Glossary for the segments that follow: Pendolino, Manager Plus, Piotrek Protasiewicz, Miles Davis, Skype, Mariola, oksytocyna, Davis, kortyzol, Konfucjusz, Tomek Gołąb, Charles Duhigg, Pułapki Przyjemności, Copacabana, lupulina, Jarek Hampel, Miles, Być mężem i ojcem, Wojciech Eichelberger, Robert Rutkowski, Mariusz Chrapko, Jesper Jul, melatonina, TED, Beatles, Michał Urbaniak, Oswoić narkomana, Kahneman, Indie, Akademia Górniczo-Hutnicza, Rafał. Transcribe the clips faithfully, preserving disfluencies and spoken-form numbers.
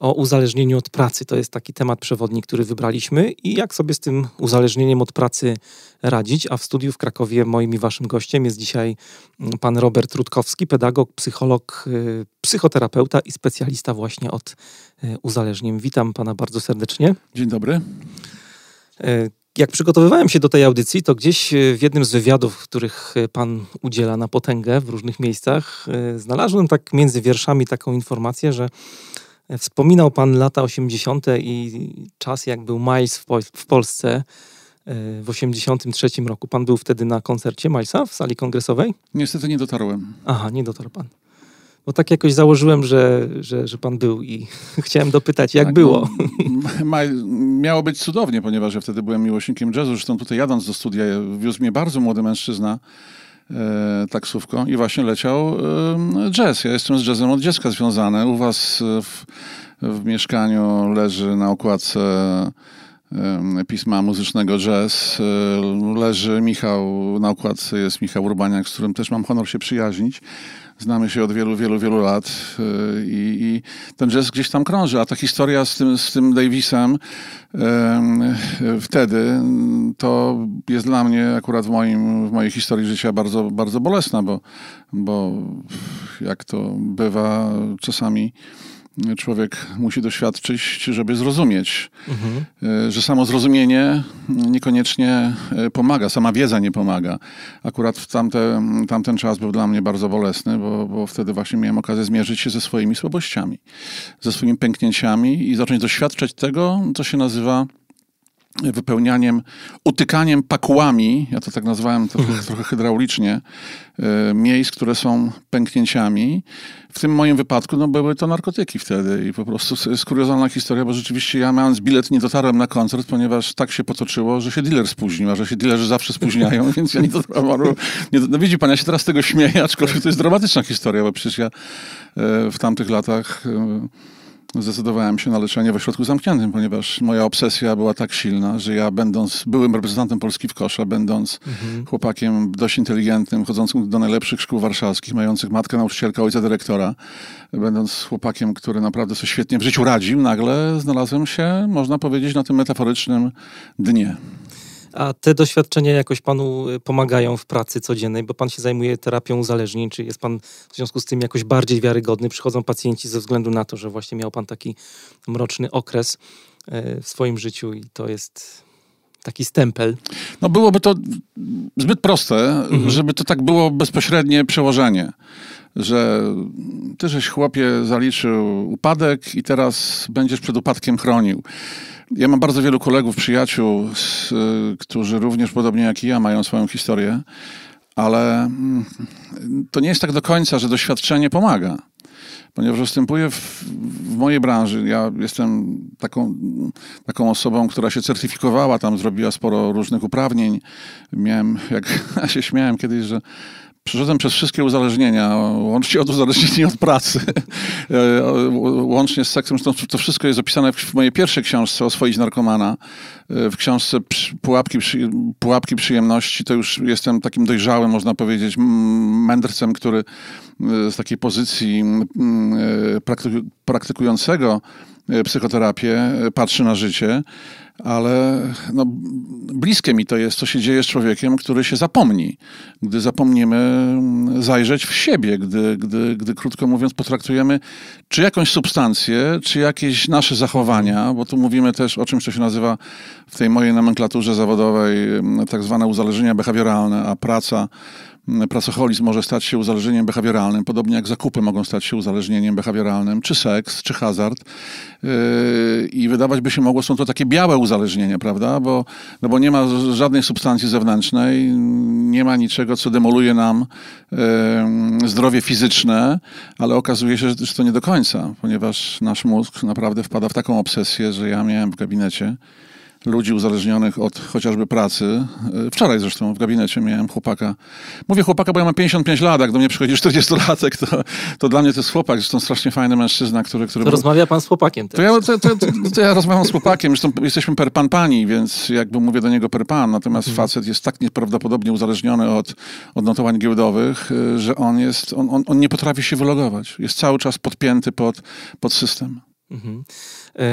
o uzależnieniu od pracy. To jest taki temat przewodni, który wybraliśmy i jak sobie z tym uzależnieniem od pracy radzić. A w studiu w Krakowie moim i waszym gościem jest dzisiaj pan Robert Rutkowski, pedagog, psycholog, psychoterapeuta i specjalista właśnie od uzależnień. Witam pana bardzo serdecznie. Dzień dobry. Jak przygotowywałem się do tej audycji, to gdzieś w jednym z wywiadów, których pan udziela na potęgę w różnych miejscach, znalazłem tak między wierszami taką informację, że wspominał pan lata osiemdziesiąte i czas, jak był Miles w, Pol- w Polsce w osiemdziesiątym trzecim roku. Pan był wtedy na koncercie Milesa w sali kongresowej? Niestety nie dotarłem. Aha, nie dotarł pan. Bo tak jakoś założyłem, że, że, że pan był i chciałem dopytać, jak tak, było. No, ma, miało być cudownie, ponieważ ja wtedy byłem miłośnikiem jazzu. Zresztą tutaj jadąc do studia wiózł mnie bardzo młody mężczyzna e, taksówką i właśnie leciał e, jazz. Ja jestem z jazzem od dziecka związany. U was w, w mieszkaniu leży na okładce pisma muzycznego jazz. Leży Michał, na okładce jest Michał Urbaniak, z którym też mam honor się przyjaźnić. Znamy się od wielu, wielu, wielu lat i, i ten jazz gdzieś tam krąży. A ta historia z tym, z tym Davisem wtedy to jest dla mnie akurat w, moim, w mojej historii życia bardzo, bardzo bolesna, bo, bo jak to bywa czasami, człowiek musi doświadczyć, żeby zrozumieć, mhm. że samo zrozumienie niekoniecznie pomaga, sama wiedza nie pomaga. Akurat w tamte, tamten czas był dla mnie bardzo bolesny, bo, bo wtedy właśnie miałem okazję zmierzyć się ze swoimi słabościami, ze swoimi pęknięciami i zacząć doświadczać tego, co się nazywa wypełnianiem, utykaniem pakułami, ja to tak nazwałem trochę, trochę hydraulicznie, y, miejsc, które są pęknięciami. W tym moim wypadku no, były to narkotyki wtedy i po prostu jest kuriozalna historia, bo rzeczywiście ja mając bilet nie dotarłem na koncert, ponieważ tak się potoczyło, że się dealer spóźnił, a że się dealerzy zawsze spóźniają, więc ja nie dotarłem. Nie, no widzi pan, ja się teraz tego śmieję, aczkolwiek to jest dramatyczna historia, bo przecież ja y, w tamtych latach... Y, Zdecydowałem się na leczenie w ośrodku zamkniętym, ponieważ moja obsesja była tak silna, że ja będąc byłym reprezentantem Polski w kosza, będąc mhm. chłopakiem dość inteligentnym, chodzącym do najlepszych szkół warszawskich, mających matkę nauczycielka, ojca dyrektora, będąc chłopakiem, który naprawdę sobie świetnie w życiu radził, nagle znalazłem się, można powiedzieć, na tym metaforycznym dnie. A te doświadczenia jakoś panu pomagają w pracy codziennej, bo pan się zajmuje terapią uzależnień, czy jest pan w związku z tym jakoś bardziej wiarygodny? Przychodzą pacjenci ze względu na to, że właśnie miał pan taki mroczny okres w swoim życiu i to jest... taki stempel. No byłoby to zbyt proste, mhm. żeby to tak było bezpośrednie przełożenie, że ty żeś chłopie zaliczył upadek i teraz będziesz przed upadkiem chronił. Ja mam bardzo wielu kolegów, przyjaciół, z, którzy również podobnie jak i ja mają swoją historię, ale to nie jest tak do końca, że doświadczenie pomaga. Ponieważ występuję w, w mojej branży. Ja jestem taką, taką osobą, która się certyfikowała, tam zrobiła sporo różnych uprawnień. Miałem, jak ja się śmiałem kiedyś, że przeszedłem przez wszystkie uzależnienia, łącznie od uzależnienia od pracy, łącznie z seksem. To wszystko jest opisane w mojej pierwszej książce, Oswoić narkomana, w książce Pułapki, Pułapki Przyjemności. To już jestem takim dojrzałym, można powiedzieć, mędrcem, który z takiej pozycji praktyku, praktykującego psychoterapię patrzy na życie. Ale no, bliskie mi to jest, co się dzieje z człowiekiem, który się zapomni. Gdy zapomnimy zajrzeć w siebie, gdy, gdy, gdy krótko mówiąc potraktujemy czy jakąś substancję, czy jakieś nasze zachowania, bo tu mówimy też o czymś, co się nazywa w tej mojej nomenklaturze zawodowej tak zwane uzależnienia behawioralne, a praca Pracoholizm może stać się uzależnieniem behawioralnym, podobnie jak zakupy mogą stać się uzależnieniem behawioralnym, czy seks, czy hazard. Yy, I wydawać by się mogło, są to takie białe uzależnienia, prawda? Bo, no bo nie ma żadnej substancji zewnętrznej, nie ma niczego, co demoluje nam yy, zdrowie fizyczne, ale okazuje się, że to nie do końca, ponieważ nasz mózg naprawdę wpada w taką obsesję, że ja miałem w gabinecie ludzi uzależnionych od chociażby pracy. Wczoraj zresztą w gabinecie miałem chłopaka. Mówię chłopaka, bo ja mam pięćdziesiąt pięć lat, jak do mnie przychodzi czterdziestolatek, to, to dla mnie to jest chłopak. Zresztą strasznie fajny mężczyzna, który... który to był... Rozmawia pan z chłopakiem teraz. To ja, to, to, to, to ja rozmawiam z chłopakiem, zresztą jesteśmy per pan pani, więc jakby mówię do niego per pan, natomiast hmm. facet jest tak nieprawdopodobnie uzależniony od, od notowań giełdowych, że on jest, on, on, on nie potrafi się wylogować. Jest cały czas podpięty pod, pod system. Mhm.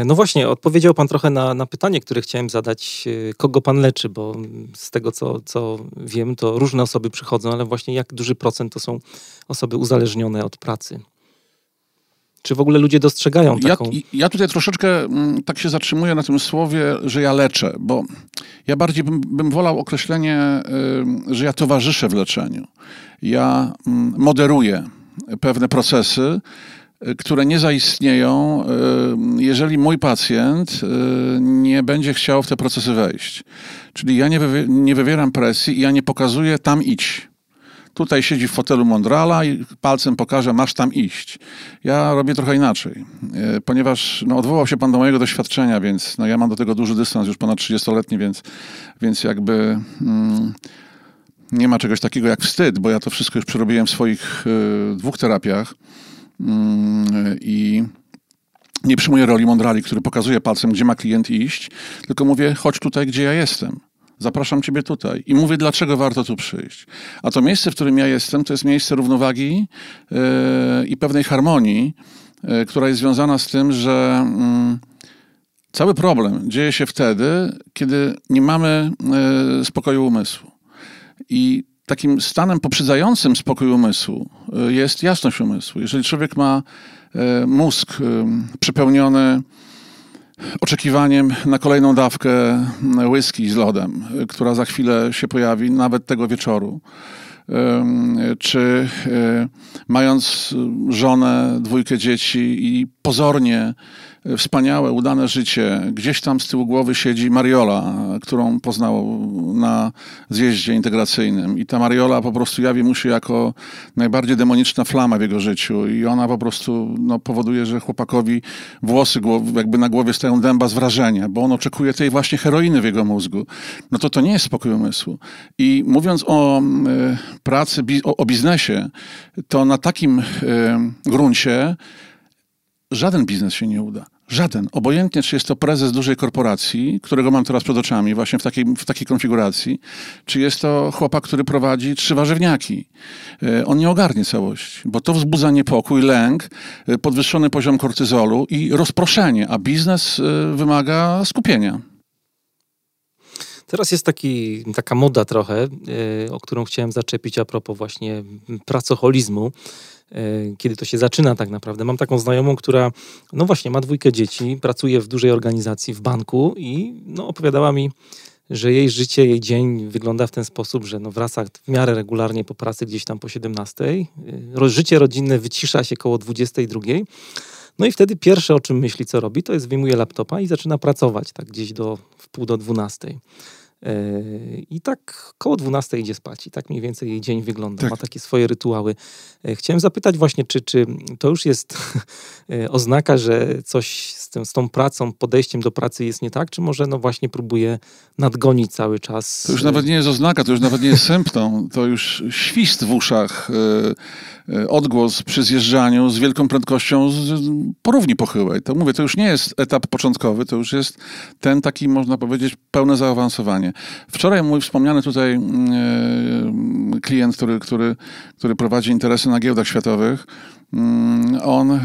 No właśnie, odpowiedział pan trochę na, na pytanie, które chciałem zadać. Kogo pan leczy? Bo z tego, co, co wiem, to różne osoby przychodzą, ale właśnie jak duży procent to są osoby uzależnione od pracy? Czy w ogóle ludzie dostrzegają taką... Ja, ja tutaj troszeczkę m, tak się zatrzymuję na tym słowie, że ja leczę, bo ja bardziej bym, bym wolał określenie, y, że ja towarzyszę w leczeniu. Ja m, moderuję pewne procesy, które nie zaistnieją, jeżeli mój pacjent nie będzie chciał w te procesy wejść. Czyli ja nie, wywi- nie wywieram presji i ja nie pokazuję tam idź. Tutaj siedzi w fotelu mądrala i palcem pokaże, masz tam iść. Ja robię trochę inaczej, ponieważ no, odwołał się pan do mojego doświadczenia, więc no, ja mam do tego duży dystans, już ponad trzydziestoletni, więc, więc jakby... Mm, nie ma czegoś takiego jak wstyd, bo ja to wszystko już przerobiłem w swoich y, dwóch terapiach. I nie przyjmuję roli mądrali, który pokazuje palcem, gdzie ma klient iść, tylko mówię, chodź tutaj, gdzie ja jestem. Zapraszam ciebie tutaj. I mówię, dlaczego warto tu przyjść. A to miejsce, w którym ja jestem, to jest miejsce równowagi yy, i pewnej harmonii, yy, która jest związana z tym, że yy, cały problem dzieje się wtedy, kiedy nie mamy yy, spokoju umysłu. I takim stanem poprzedzającym spokój umysłu jest jasność umysłu. Jeżeli człowiek ma mózg przepełniony oczekiwaniem na kolejną dawkę whisky z lodem, która za chwilę się pojawi, nawet tego wieczoru, czy mając żonę, dwójkę dzieci i pozornie wspaniałe, udane życie, gdzieś tam z tyłu głowy siedzi Mariola, którą poznał na zjeździe integracyjnym. I ta Mariola po prostu jawi mu się jako najbardziej demoniczna flama w jego życiu. I ona po prostu no, powoduje, że chłopakowi włosy jakby na głowie stają dęba z wrażenia, bo on oczekuje tej właśnie heroiny w jego mózgu. No to to nie jest spokój umysłu. I mówiąc o y, pracy, bi- o, o biznesie, to na takim y, gruncie żaden biznes się nie uda. Żaden. Obojętnie, czy jest to prezes dużej korporacji, którego mam teraz przed oczami właśnie w takiej, w takiej konfiguracji, czy jest to chłopak, który prowadzi trzy warzywniaki. On nie ogarnie całości, bo to wzbudza niepokój, lęk, podwyższony poziom kortyzolu i rozproszenie, a biznes wymaga skupienia. Teraz jest taki, taka moda trochę, o którą chciałem zaczepić a propos właśnie pracoholizmu. Kiedy to się zaczyna tak naprawdę. Mam taką znajomą, która no właśnie ma dwójkę dzieci, pracuje w dużej organizacji, w banku i no, opowiadała mi, że jej życie, jej dzień wygląda w ten sposób, że no wraca w miarę regularnie po pracy gdzieś tam po siedemnastej. Życie rodzinne wycisza się koło dwudziestej drugiej. No i wtedy pierwsze, o czym myśli, co robi, to jest wyjmuje laptopa i zaczyna pracować tak gdzieś do wpół do dwunastej. I tak koło dwunastej idzie spać i tak mniej więcej jej dzień wygląda, tak. Ma takie swoje rytuały. Chciałem zapytać właśnie, czy, czy to już jest oznaka, że coś z, tym, z tą pracą, podejściem do pracy jest nie tak, czy może no właśnie próbuje nadgonić cały czas? To już nawet nie jest oznaka, to już nawet nie jest symptom, to już świst w uszach, odgłos przy zjeżdżaniu z wielką prędkością po równi pochyłej. To mówię, to już nie jest etap początkowy, to już jest ten taki, można powiedzieć, pełne zaawansowanie. Wczoraj mój wspomniany tutaj yy, klient, który, który, który prowadzi interesy na giełdach światowych, yy, on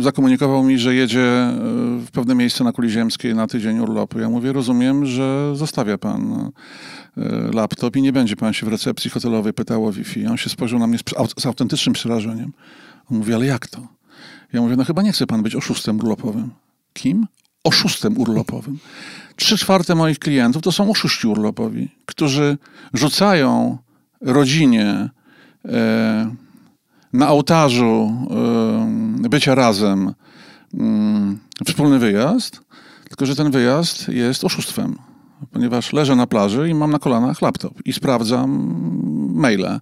zakomunikował mi, że jedzie w pewne miejsce na kuli ziemskiej na tydzień urlopu. Ja mówię, rozumiem, że zostawia pan yy, laptop i nie będzie pan się w recepcji hotelowej pytał o Wi-Fi. On się spojrzał na mnie z, z autentycznym przerażeniem. On mówi, ale jak to? Ja mówię, no chyba nie chce pan być oszustem urlopowym. Kim? Oszustem urlopowym. Trzy czwarte moich klientów to są oszuści urlopowi, którzy rzucają rodzinie, na ołtarzu bycia razem wspólny wyjazd, tylko że ten wyjazd jest oszustwem, ponieważ leżę na plaży i mam na kolanach laptop i sprawdzam maile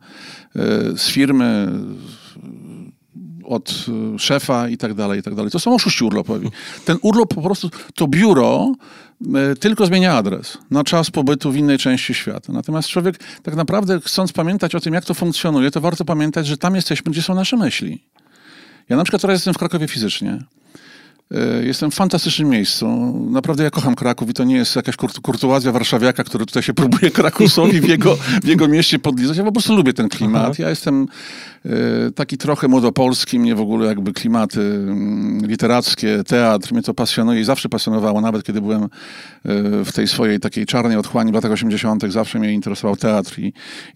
z firmy, od szefa i tak dalej, i tak dalej. To są oszuści urlopowi. Ten urlop po prostu, to biuro y, tylko zmienia adres na czas pobytu w innej części świata. Natomiast człowiek tak naprawdę, chcąc pamiętać o tym, jak to funkcjonuje, to warto pamiętać, że tam jesteśmy, gdzie są nasze myśli. Ja na przykład teraz jestem w Krakowie fizycznie. Jestem w fantastycznym miejscu. Naprawdę ja kocham Kraków i to nie jest jakaś kurtu, kurtuazja warszawiaka, który tutaj się próbuje Krakusowi w jego, w jego mieście podlizać. Ja po prostu lubię ten klimat. Ja jestem y, taki trochę młodopolski. Mnie w ogóle jakby klimaty y, literackie, teatr, mnie to pasjonuje i zawsze pasjonowało. Nawet kiedy byłem y, w tej swojej takiej czarnej otchłani w latach osiemdziesiątych, zawsze mnie interesował teatr i,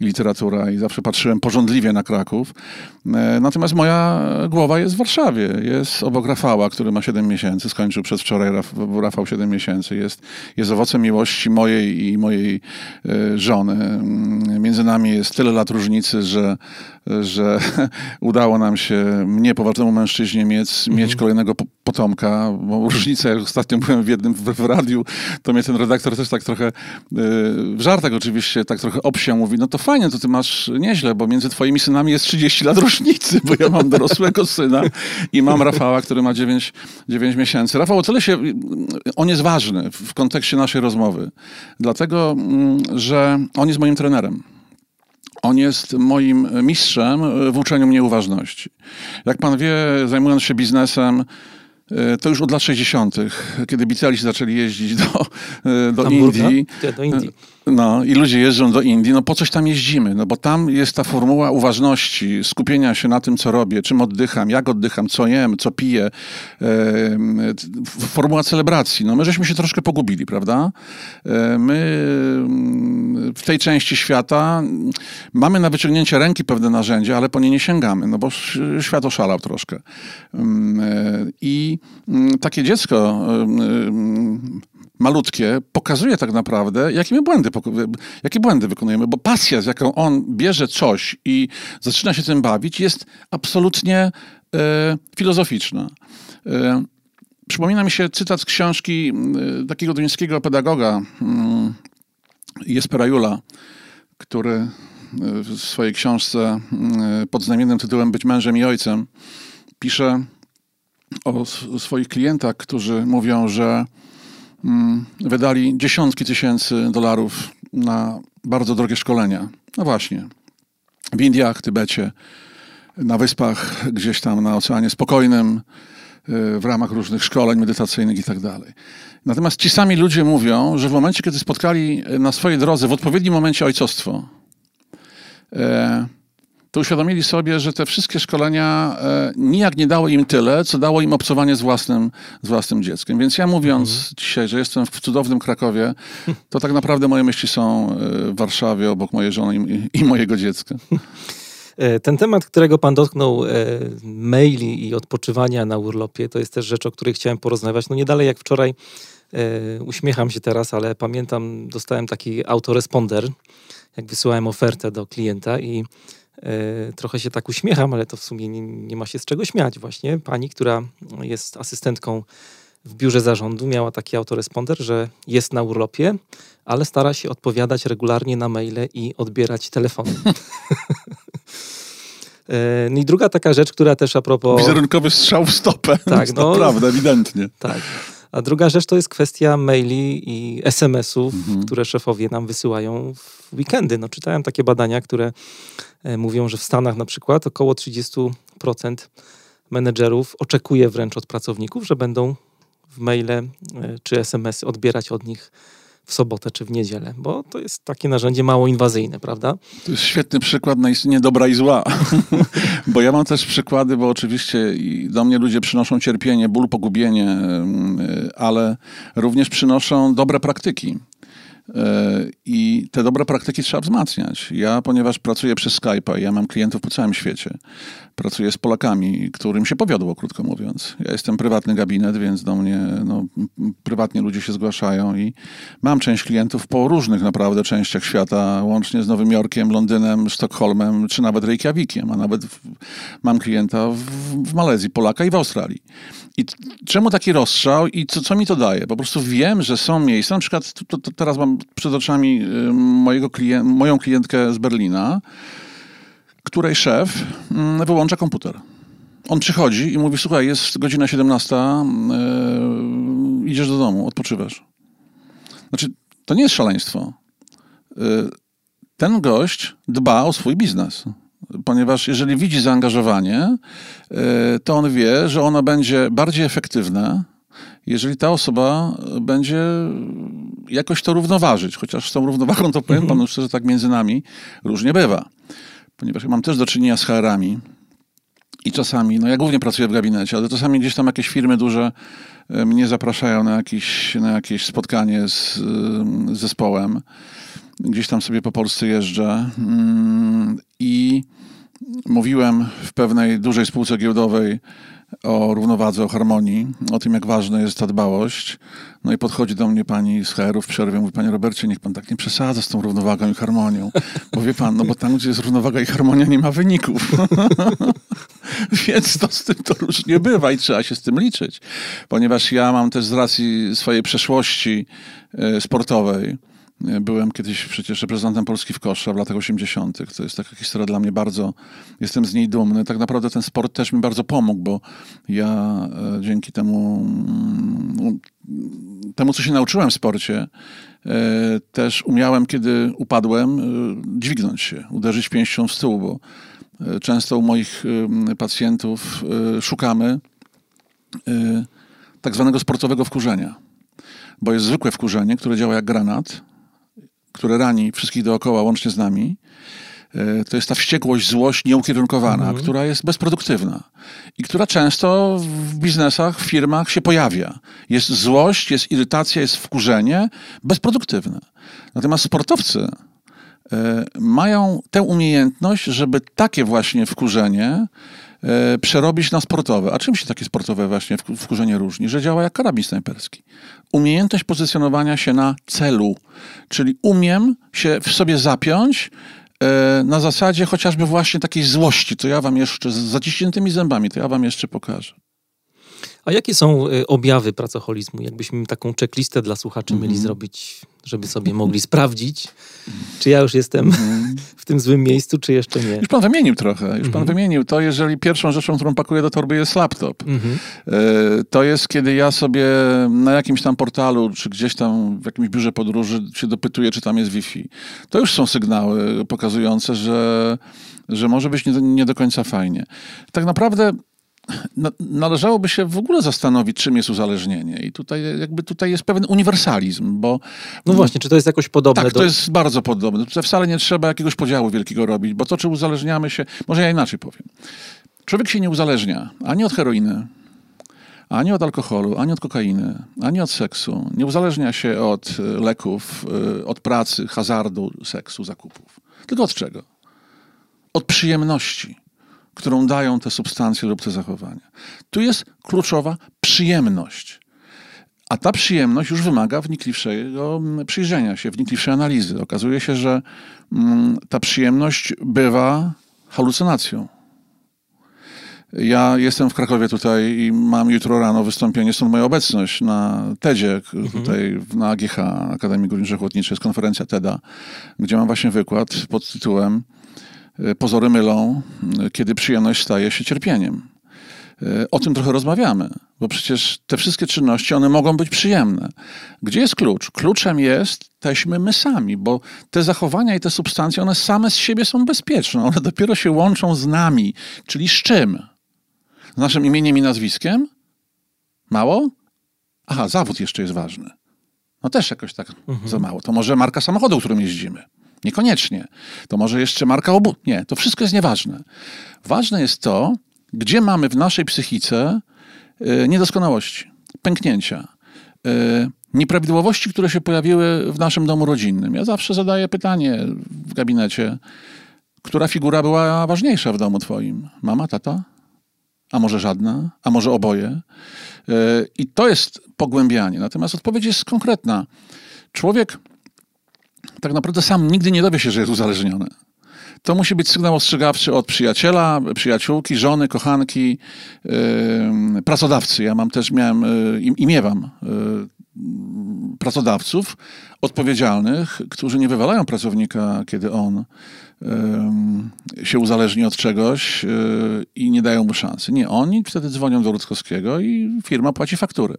i literatura i zawsze patrzyłem pożądliwie na Kraków. Y, natomiast moja głowa jest w Warszawie. Jest obok Rafała, który ma siedem miesięcy, skończył przedwczoraj Rafał siedem miesięcy, jest, jest owocem miłości mojej i mojej żony. Między nami jest tyle lat różnicy, że, że udało nam się, mnie, poważnemu mężczyźnie, mieć, mm-hmm. mieć kolejnego potomka, bo różnica, jak ostatnio byłem w jednym w, w radiu, to mnie ten redaktor też tak trochę, w żartach oczywiście, tak trochę obsiał, mówi, no to fajnie, to ty masz nieźle, bo między twoimi synami jest trzydzieści lat różnicy, bo ja mam dorosłego syna i mam Rafała, który ma dziewięć miesięcy. Rafał, o tyle się, on jest ważny w kontekście naszej rozmowy, dlatego, że on jest moim trenerem. On jest moim mistrzem w uczeniu mnie uważności. Jak pan wie, zajmując się biznesem, to już od lat sześćdziesiątych, kiedy Beatlesi zaczęli jeździć do, do Indii. Do Indii. No i ludzie jeżdżą do Indii, no po coś tam jeździmy, no bo tam jest ta formuła uważności, skupienia się na tym, co robię, czym oddycham, jak oddycham, co jem, co piję, e, formuła celebracji. No my żeśmy się troszkę pogubili, prawda? E, my w tej części świata mamy na wyciągnięcie ręki pewne narzędzia, ale po nie nie sięgamy, no bo świat oszalał troszkę. E, I takie dziecko e, malutkie pokazuje tak naprawdę, jakie my błędy, jakie błędy wykonujemy, bo pasja, z jaką on bierze coś i zaczyna się tym bawić, jest absolutnie y, filozoficzna. Y, przypomina mi się cytat z książki y, takiego duńskiego pedagoga y, Jespera Jula, który y, w swojej książce y, pod znamiennym tytułem Być mężem i ojcem pisze o, o swoich klientach, którzy mówią, że wydali dziesiątki tysięcy dolarów na bardzo drogie szkolenia. No właśnie, w Indiach, Tybecie, na wyspach, gdzieś tam na Oceanie Spokojnym, w ramach różnych szkoleń medytacyjnych i tak dalej. Natomiast ci sami ludzie mówią, że w momencie, kiedy spotkali na swojej drodze w odpowiednim momencie ojcostwo, to uświadomili sobie, że te wszystkie szkolenia nijak nie dały im tyle, co dało im obcowanie z własnym, z własnym dzieckiem. Więc ja mówiąc mm. dzisiaj, że jestem w cudownym Krakowie, to tak naprawdę moje myśli są w Warszawie, obok mojej żony i, i mojego dziecka. Ten temat, którego pan dotknął, e, maili i odpoczywania na urlopie, to jest też rzecz, o której chciałem porozmawiać. No nie dalej jak wczoraj, e, uśmiecham się teraz, ale pamiętam, dostałem taki autoresponder, jak wysyłałem ofertę do klienta i trochę się tak uśmiecham, ale to w sumie nie, nie ma się z czego śmiać właśnie. Pani, która jest asystentką w biurze zarządu, miała taki autoresponder, że jest na urlopie, ale stara się odpowiadać regularnie na maile i odbierać telefony. No i druga taka rzecz, która też a propos... Wizerunkowy strzał w stopę. Tak, no, naprawdę, ewidentnie. Tak. A druga rzecz to jest kwestia maili i es em esów, mhm. które szefowie nam wysyłają w weekendy. No, czytałem takie badania, które mówią, że w Stanach na przykład około trzydzieści procent menedżerów oczekuje wręcz od pracowników, że będą w maile czy es em esy odbierać od nich w sobotę czy w niedzielę, bo to jest takie narzędzie mało inwazyjne, prawda? To jest świetny przykład na istnienie dobra i zła. Bo ja mam też przykłady, bo oczywiście do mnie ludzie przynoszą cierpienie, ból, pogubienie, ale również przynoszą dobre praktyki. I te dobre praktyki trzeba wzmacniać. Ja, ponieważ pracuję przez Skype'a, ja mam klientów po całym świecie. Pracuję z Polakami, którym się powiodło, krótko mówiąc. Ja jestem prywatny gabinet, więc do mnie no, prywatnie ludzie się zgłaszają i mam część klientów po różnych naprawdę częściach świata, łącznie z Nowym Jorkiem, Londynem, Sztokholmem, czy nawet Reykjavikiem, a nawet w, mam klienta w, w Malezji, Polaka i w Australii. I t- czemu taki rozstrzał i co, co mi to daje? Po prostu wiem, że są miejsca, na przykład to, to teraz mam przed oczami mojego klien- moją klientkę z Berlina, której szef wyłącza komputer. On przychodzi i mówi, słuchaj, jest godzina siedemnasta, yy, idziesz do domu, odpoczywasz. Znaczy, to nie jest szaleństwo. Yy, ten gość dba o swój biznes. Ponieważ jeżeli widzi zaangażowanie, yy, to on wie, że ono będzie bardziej efektywne, jeżeli ta osoba będzie jakoś to równoważyć. Chociaż z tą równowagą, to powiem panu szczerze, tak między nami różnie bywa. Ponieważ ja mam też do czynienia z H R-ami i czasami, no ja głównie pracuję w gabinecie, ale czasami gdzieś tam jakieś firmy duże mnie zapraszają na jakieś, na jakieś spotkanie z, z zespołem. Gdzieś tam sobie po Polsce jeżdżę i mówiłem w pewnej dużej spółce giełdowej o równowadze, o harmonii, o tym, jak ważna jest ta dbałość. No i podchodzi do mnie pani z H R-u w przerwie, mówi, panie Robercie, niech pan tak nie przesadza z tą równowagą i harmonią. Bo wie pan, no bo tam, gdzie jest równowaga i harmonia, nie ma wyników. Więc to z tym to różnie bywa i trzeba się z tym liczyć. Ponieważ ja mam też z racji swojej przeszłości y, sportowej, byłem kiedyś przecież reprezentantem Polski w kosza w latach osiemdziesiątych. To jest taka historia dla mnie bardzo, jestem z niej dumny. Tak naprawdę ten sport też mi bardzo pomógł, bo ja e, dzięki temu, temu, co się nauczyłem w sporcie, e, też umiałem, kiedy upadłem, e, dźwignąć się, uderzyć pięścią w stół, bo e, często u moich e, pacjentów e, szukamy e, tak zwanego sportowego wkurzenia. Bo jest zwykłe wkurzenie, które działa jak granat, które rani wszystkich dookoła, łącznie z nami, to jest ta wściekłość, złość nieukierunkowana, mhm. która jest bezproduktywna i która często w biznesach, w firmach się pojawia. Jest złość, jest irytacja, jest wkurzenie, bezproduktywne. Natomiast sportowcy y, mają tę umiejętność, żeby takie właśnie wkurzenie przerobić na sportowe. A czym się takie sportowe właśnie wkurzenie różni? Że działa jak karabin snajperski. Umiejętność pozycjonowania się na celu. Czyli umiem się w sobie zapiąć e, na zasadzie chociażby właśnie takiej złości. To ja wam jeszcze, z zaciśniętymi zębami, to ja wam jeszcze pokażę. A jakie są objawy pracoholizmu? Jakbyśmy taką checklistę dla słuchaczy mm-hmm. mieli zrobić, żeby sobie mogli sprawdzić, czy ja już jestem mm-hmm. w tym złym miejscu, czy jeszcze nie. Już pan wymienił trochę. Już mm-hmm. pan wymienił to, jeżeli pierwszą rzeczą, którą pakuję do torby, jest laptop. Mm-hmm. Y, to jest, kiedy ja sobie na jakimś tam portalu, czy gdzieś tam w jakimś biurze podróży się dopytuję, czy tam jest Wi-Fi. To już są sygnały pokazujące, że, że może być nie do, nie do końca fajnie. Tak naprawdę należałoby się w ogóle zastanowić, czym jest uzależnienie. I tutaj jakby tutaj jest pewien uniwersalizm, bo... No właśnie, czy to jest jakoś podobne? Tak, do... to jest bardzo podobne. Tutaj wcale nie trzeba jakiegoś podziału wielkiego robić, bo to, czy uzależniamy się... Może ja inaczej powiem. Człowiek się nie uzależnia ani od heroiny, ani od alkoholu, ani od kokainy, ani od seksu. Nie uzależnia się od leków, od pracy, hazardu, seksu, zakupów. Tylko od czego? Od przyjemności, którą dają te substancje lub te zachowania. Tu jest kluczowa przyjemność. A ta przyjemność już wymaga wnikliwszego przyjrzenia się, wnikliwszej analizy. Okazuje się, że mm, ta przyjemność bywa halucynacją. Ja jestem w Krakowie tutaj i mam jutro rano wystąpienie, stąd moja obecność na TEDzie, mhm. tutaj na A G H, Akademii Górniczo-Hutniczej, jest konferencja TEDa, gdzie mam właśnie wykład pod tytułem Pozory mylą, kiedy przyjemność staje się cierpieniem. O tym trochę rozmawiamy, bo przecież te wszystkie czynności, one mogą być przyjemne. Gdzie jest klucz? Kluczem jest teśmy my sami, bo te zachowania i te substancje, one same z siebie są bezpieczne. One dopiero się łączą z nami. Czyli z czym? Z naszym imieniem i nazwiskiem? Mało? Aha, zawód jeszcze jest ważny. No też jakoś tak mhm. za mało. To może marka samochodu, którym jeździmy. Niekoniecznie. To może jeszcze marka obu... Nie, to wszystko jest nieważne. Ważne jest to, gdzie mamy w naszej psychice y, niedoskonałości, pęknięcia, y, nieprawidłowości, które się pojawiły w naszym domu rodzinnym. Ja zawsze zadaję pytanie w gabinecie, która figura była ważniejsza w domu twoim? Mama, tata? A może żadna? A może oboje? Yy, I to jest pogłębianie. Natomiast odpowiedź jest konkretna. Człowiek tak naprawdę sam nigdy nie dowie się, że jest uzależniony. To musi być sygnał ostrzegawczy od przyjaciela, przyjaciółki, żony, kochanki, yy, pracodawcy. Ja mam też, miałem yy, i miewam yy, pracodawców odpowiedzialnych, którzy nie wywalają pracownika, kiedy on y, się uzależni od czegoś y, i nie dają mu szansy. Nie, oni wtedy dzwonią do Rutkowskiego i firma płaci faktury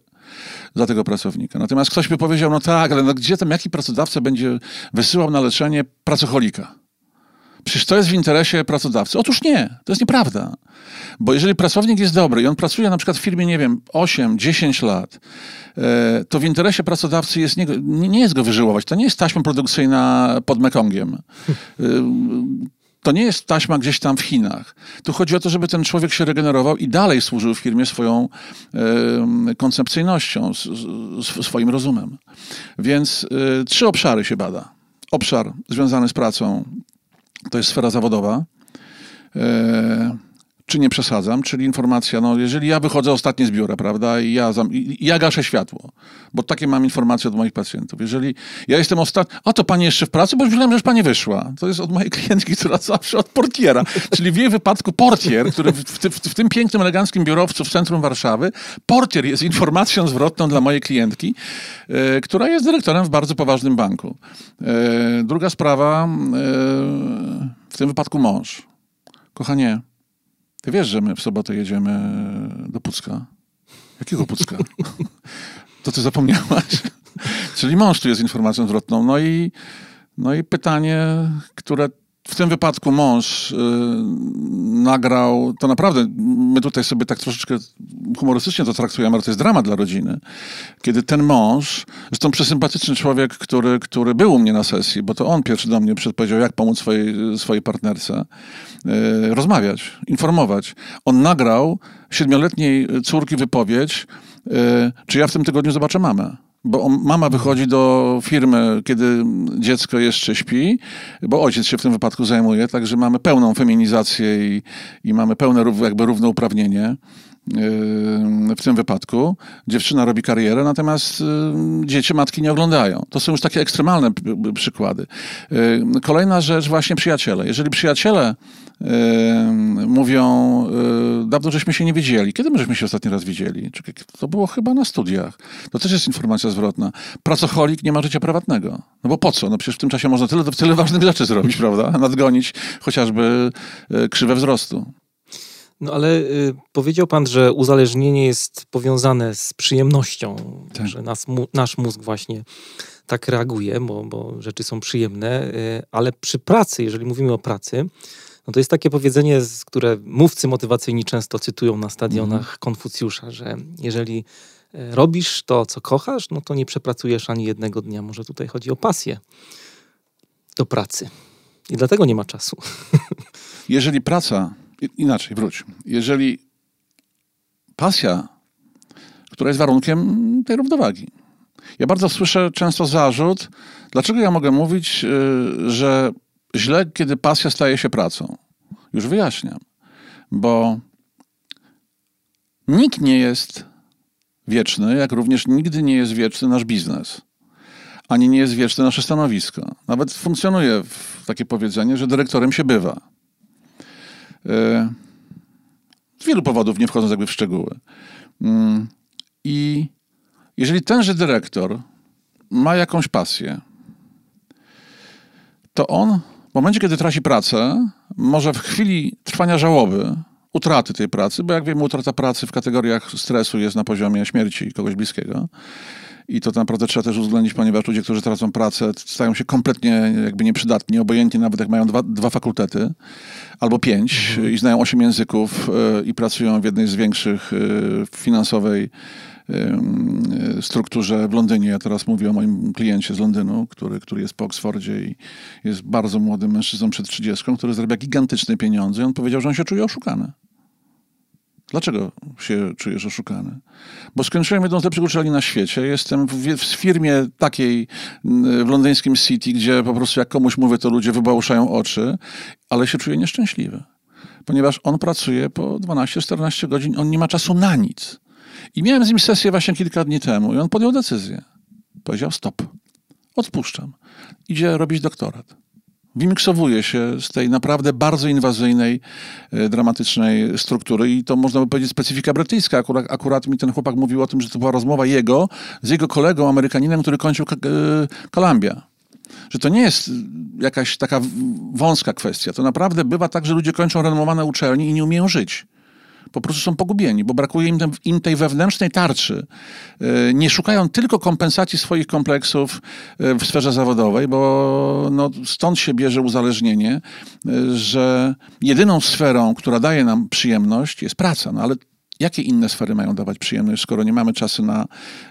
za tego pracownika. Natomiast ktoś by powiedział, no tak, ale no gdzie tam, jaki pracodawca będzie wysyłał na leczenie pracoholika? Przecież to jest w interesie pracodawcy. Otóż nie, to jest nieprawda. Bo jeżeli pracownik jest dobry i on pracuje na przykład w firmie, nie wiem, osiem, dziesięć lat, to w interesie pracodawcy jest nie, nie jest go wyżyłować. To nie jest taśma produkcyjna pod Mekongiem. To nie jest taśma gdzieś tam w Chinach. Tu chodzi o to, żeby ten człowiek się regenerował i dalej służył w firmie swoją y, koncepcyjnością, s, s, swoim rozumem. Więc y, trzy obszary się bada. Obszar związany z pracą, to jest sfera zawodowa. E, czy nie przesadzam? Czyli informacja, no jeżeli ja wychodzę ostatnio z biura, prawda, i ja, zam, i ja gaszę światło, bo takie mam informacje od moich pacjentów. Jeżeli ja jestem ostatni, a to pani jeszcze w pracy, bo już myślałem, że już pani wyszła. To jest od mojej klientki, która zawsze od portiera. Czyli w jej wypadku portier, który w, w, w, w tym pięknym, eleganckim biurowcu w centrum Warszawy, portier jest informacją zwrotną dla mojej klientki, e, która jest dyrektorem w bardzo poważnym banku. E, druga sprawa, e, w tym wypadku mąż. Kochanie, ty wiesz, że my w sobotę jedziemy do Pucka? Jakiego Pucka? To ty zapomniałaś. Czyli mąż tu jest informacją zwrotną. No i, no i pytanie, które w tym wypadku mąż yy, nagrał, to naprawdę my tutaj sobie tak troszeczkę humorystycznie to traktujemy, ale to jest dramat dla rodziny. Kiedy ten mąż, zresztą przesympatyczny człowiek, który, który był u mnie na sesji, bo to on pierwszy do mnie przedpowiedział, jak pomóc swojej, swojej partnerce yy, rozmawiać, informować. On nagrał siedmioletniej córki wypowiedź, yy, czy ja w tym tygodniu zobaczę mamę. Bo mama wychodzi do firmy, kiedy dziecko jeszcze śpi, bo ojciec się w tym wypadku zajmuje, także mamy pełną feminizację i, i mamy pełne jakby równouprawnienie w tym wypadku. Dziewczyna robi karierę, natomiast dzieci matki nie oglądają. To są już takie ekstremalne przykłady. Kolejna rzecz, właśnie przyjaciele. Jeżeli przyjaciele mówią, dawno żeśmy się nie widzieli. Kiedy my żeśmy się ostatni raz widzieli? To było chyba na studiach. To też jest informacja zwrotna. Pracoholik nie ma życia prywatnego. No bo po co? No przecież w tym czasie można tyle, tyle ważnych rzeczy zrobić, prawda? Nadgonić chociażby krzywę wzrostu. No ale y, powiedział pan, że uzależnienie jest powiązane z przyjemnością, tak. Że nas, mu, nasz mózg właśnie tak reaguje, bo, bo rzeczy są przyjemne, y, ale przy pracy, jeżeli mówimy o pracy, no to jest takie powiedzenie, które mówcy motywacyjni często cytują na stadionach mm. Konfucjusza, że jeżeli robisz to, co kochasz, no to nie przepracujesz ani jednego dnia. Może tutaj chodzi o pasję do pracy i dlatego nie ma czasu. Jeżeli praca... Inaczej, wróć. Jeżeli pasja, która jest warunkiem tej równowagi. Ja bardzo słyszę często zarzut, dlaczego ja mogę mówić, że źle, kiedy pasja staje się pracą. Już wyjaśniam. Bo nikt nie jest wieczny, jak również nigdy nie jest wieczny nasz biznes. Ani nie jest wieczne nasze stanowisko. Nawet funkcjonuje takie powiedzenie, że dyrektorem się bywa. Z wielu powodów, nie wchodząc jakby w szczegóły. I jeżeli tenże dyrektor ma jakąś pasję, to on w momencie, kiedy traci pracę, może w chwili trwania żałoby, utraty tej pracy, bo jak wiemy, utrata pracy w kategoriach stresu jest na poziomie śmierci kogoś bliskiego. I to naprawdę trzeba też uwzględnić, ponieważ ludzie, którzy tracą pracę, stają się kompletnie jakby nieprzydatni, obojętni nawet jak mają dwa, dwa fakultety albo pięć mhm. i znają osiem języków y, i pracują w jednej z większych y, finansowej y, y, strukturze w Londynie. Ja teraz mówię o moim kliencie z Londynu, który, który jest po Oksfordzie i jest bardzo młodym mężczyzną przed trzydziestką, który zarabia gigantyczne pieniądze i on powiedział, że on się czuje oszukany. Dlaczego się czujesz oszukany? Bo skończyłem jedną z lepszych uczelni na świecie. Jestem w, w firmie takiej w londyńskim City, gdzie po prostu jak komuś mówię, to ludzie wybałuszają oczy, ale się czuję nieszczęśliwy. Ponieważ on pracuje po dwanaście czternaście godzin, on nie ma czasu na nic. I miałem z nim sesję właśnie kilka dni temu i on podjął decyzję. Powiedział stop, odpuszczam. Idzie robić doktorat. Wymiksowuje się z tej naprawdę bardzo inwazyjnej, dramatycznej struktury i to można by powiedzieć specyfika brytyjska. Akurat, akurat mi ten chłopak mówił o tym, że to była rozmowa jego z jego kolegą Amerykaninem, który kończył Columbia. Że to nie jest jakaś taka wąska kwestia. To naprawdę bywa tak, że ludzie kończą renomowane uczelnie i nie umieją żyć. Po prostu są pogubieni, bo brakuje im, tam, im tej wewnętrznej tarczy. Nie szukają tylko kompensacji swoich kompleksów w sferze zawodowej, bo no, stąd się bierze uzależnienie, że jedyną sferą, która daje nam przyjemność, jest praca. No ale jakie inne sfery mają dawać przyjemność, skoro nie mamy czasu na,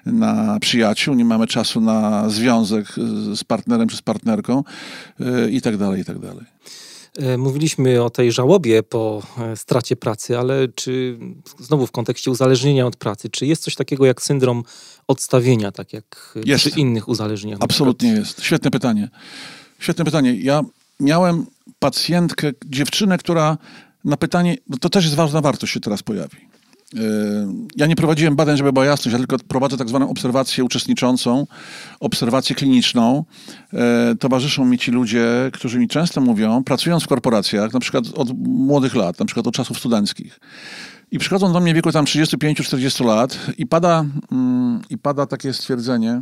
na przyjaciół, nie mamy czasu na związek z partnerem czy z partnerką i tak dalej, i tak dalej. Mówiliśmy o tej żałobie po stracie pracy, ale czy znowu w kontekście uzależnienia od pracy, czy jest coś takiego jak syndrom odstawienia, tak jak jest. Przy innych uzależnieniach? Absolutnie jest. Świetne pytanie. Świetne pytanie. Ja miałem pacjentkę, dziewczynę, która na pytanie, bo to też jest ważna wartość, się teraz pojawi. Ja nie prowadziłem badań, żeby była jasność, ja tylko prowadzę tak zwaną obserwację uczestniczącą, obserwację kliniczną. Towarzyszą mi ci ludzie, którzy mi często mówią, pracując w korporacjach, na przykład od młodych lat, na przykład od czasów studenckich. I przychodzą do mnie w wieku tam trzydziestu pięciu do czterdziestu lat i pada, i pada takie stwierdzenie,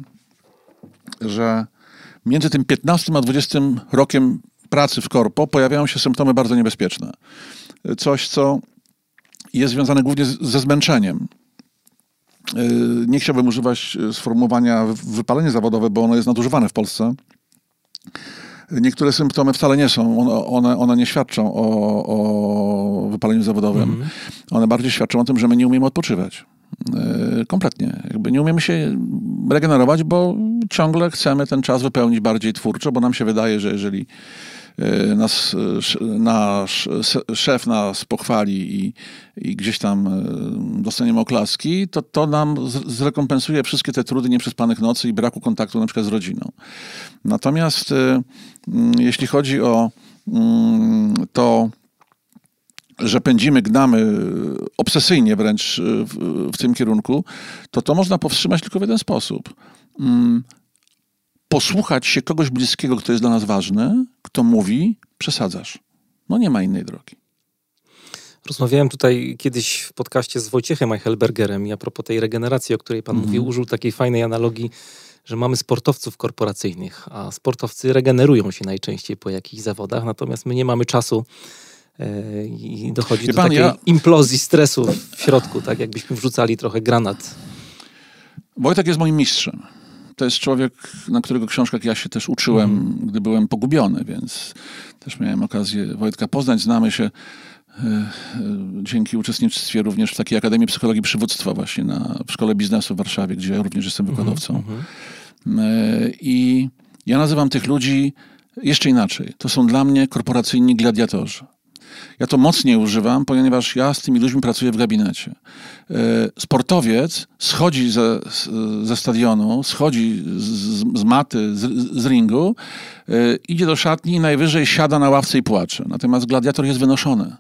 że między tym piętnastym a dwudziestym rokiem pracy w korpo pojawiają się symptomy bardzo niebezpieczne. Coś, co jest związane głównie z, ze zmęczeniem. Yy, nie chciałbym używać sformułowania wypalenie zawodowe, bo ono jest nadużywane w Polsce. Niektóre symptomy wcale nie są, one, one, one nie świadczą o, o wypaleniu zawodowym. Mm. One bardziej świadczą o tym, że my nie umiemy odpoczywać. Yy, kompletnie. Jakby nie umiemy się regenerować, bo ciągle chcemy ten czas wypełnić bardziej twórczo, bo nam się wydaje, że jeżeli Nas, nasz szef nas pochwali i, i gdzieś tam dostaniemy oklaski, to to nam zrekompensuje wszystkie te trudy nieprzespanych nocy i braku kontaktu na przykład z rodziną. Natomiast jeśli chodzi o to, że pędzimy, gnamy obsesyjnie wręcz w, w tym kierunku, to to można powstrzymać tylko w jeden sposób. Posłuchać się kogoś bliskiego, kto jest dla nas ważny, kto mówi, przesadzasz. No nie ma innej drogi. Rozmawiałem tutaj kiedyś w podcaście z Wojciechem Eichelbergerem i a propos tej regeneracji, o której pan mm. mówił, użył takiej fajnej analogii, że mamy sportowców korporacyjnych, a sportowcy regenerują się najczęściej po jakichś zawodach, natomiast my nie mamy czasu yy, i dochodzi Wie do pan, takiej ja... implozji stresu w środku, tak jakbyśmy wrzucali trochę granat. Wojtek jest moim mistrzem. To jest człowiek, na którego książkach ja się też uczyłem, mm. gdy byłem pogubiony, więc też miałem okazję Wojtka poznać. Znamy się y, y, dzięki uczestnictwie również w takiej Akademii Psychologii Przywództwa właśnie na, w Szkole Biznesu w Warszawie, gdzie ja również jestem wykładowcą. Mm-hmm. y, I ja nazywam tych ludzi jeszcze inaczej. To są dla mnie korporacyjni gladiatorzy. Ja to mocniej używam, ponieważ ja z tymi ludźmi pracuję w gabinecie. Sportowiec schodzi ze, ze stadionu, schodzi z, z maty, z, z ringu, idzie do szatni i najwyżej siada na ławce i płacze. Natomiast gladiator jest wynoszony.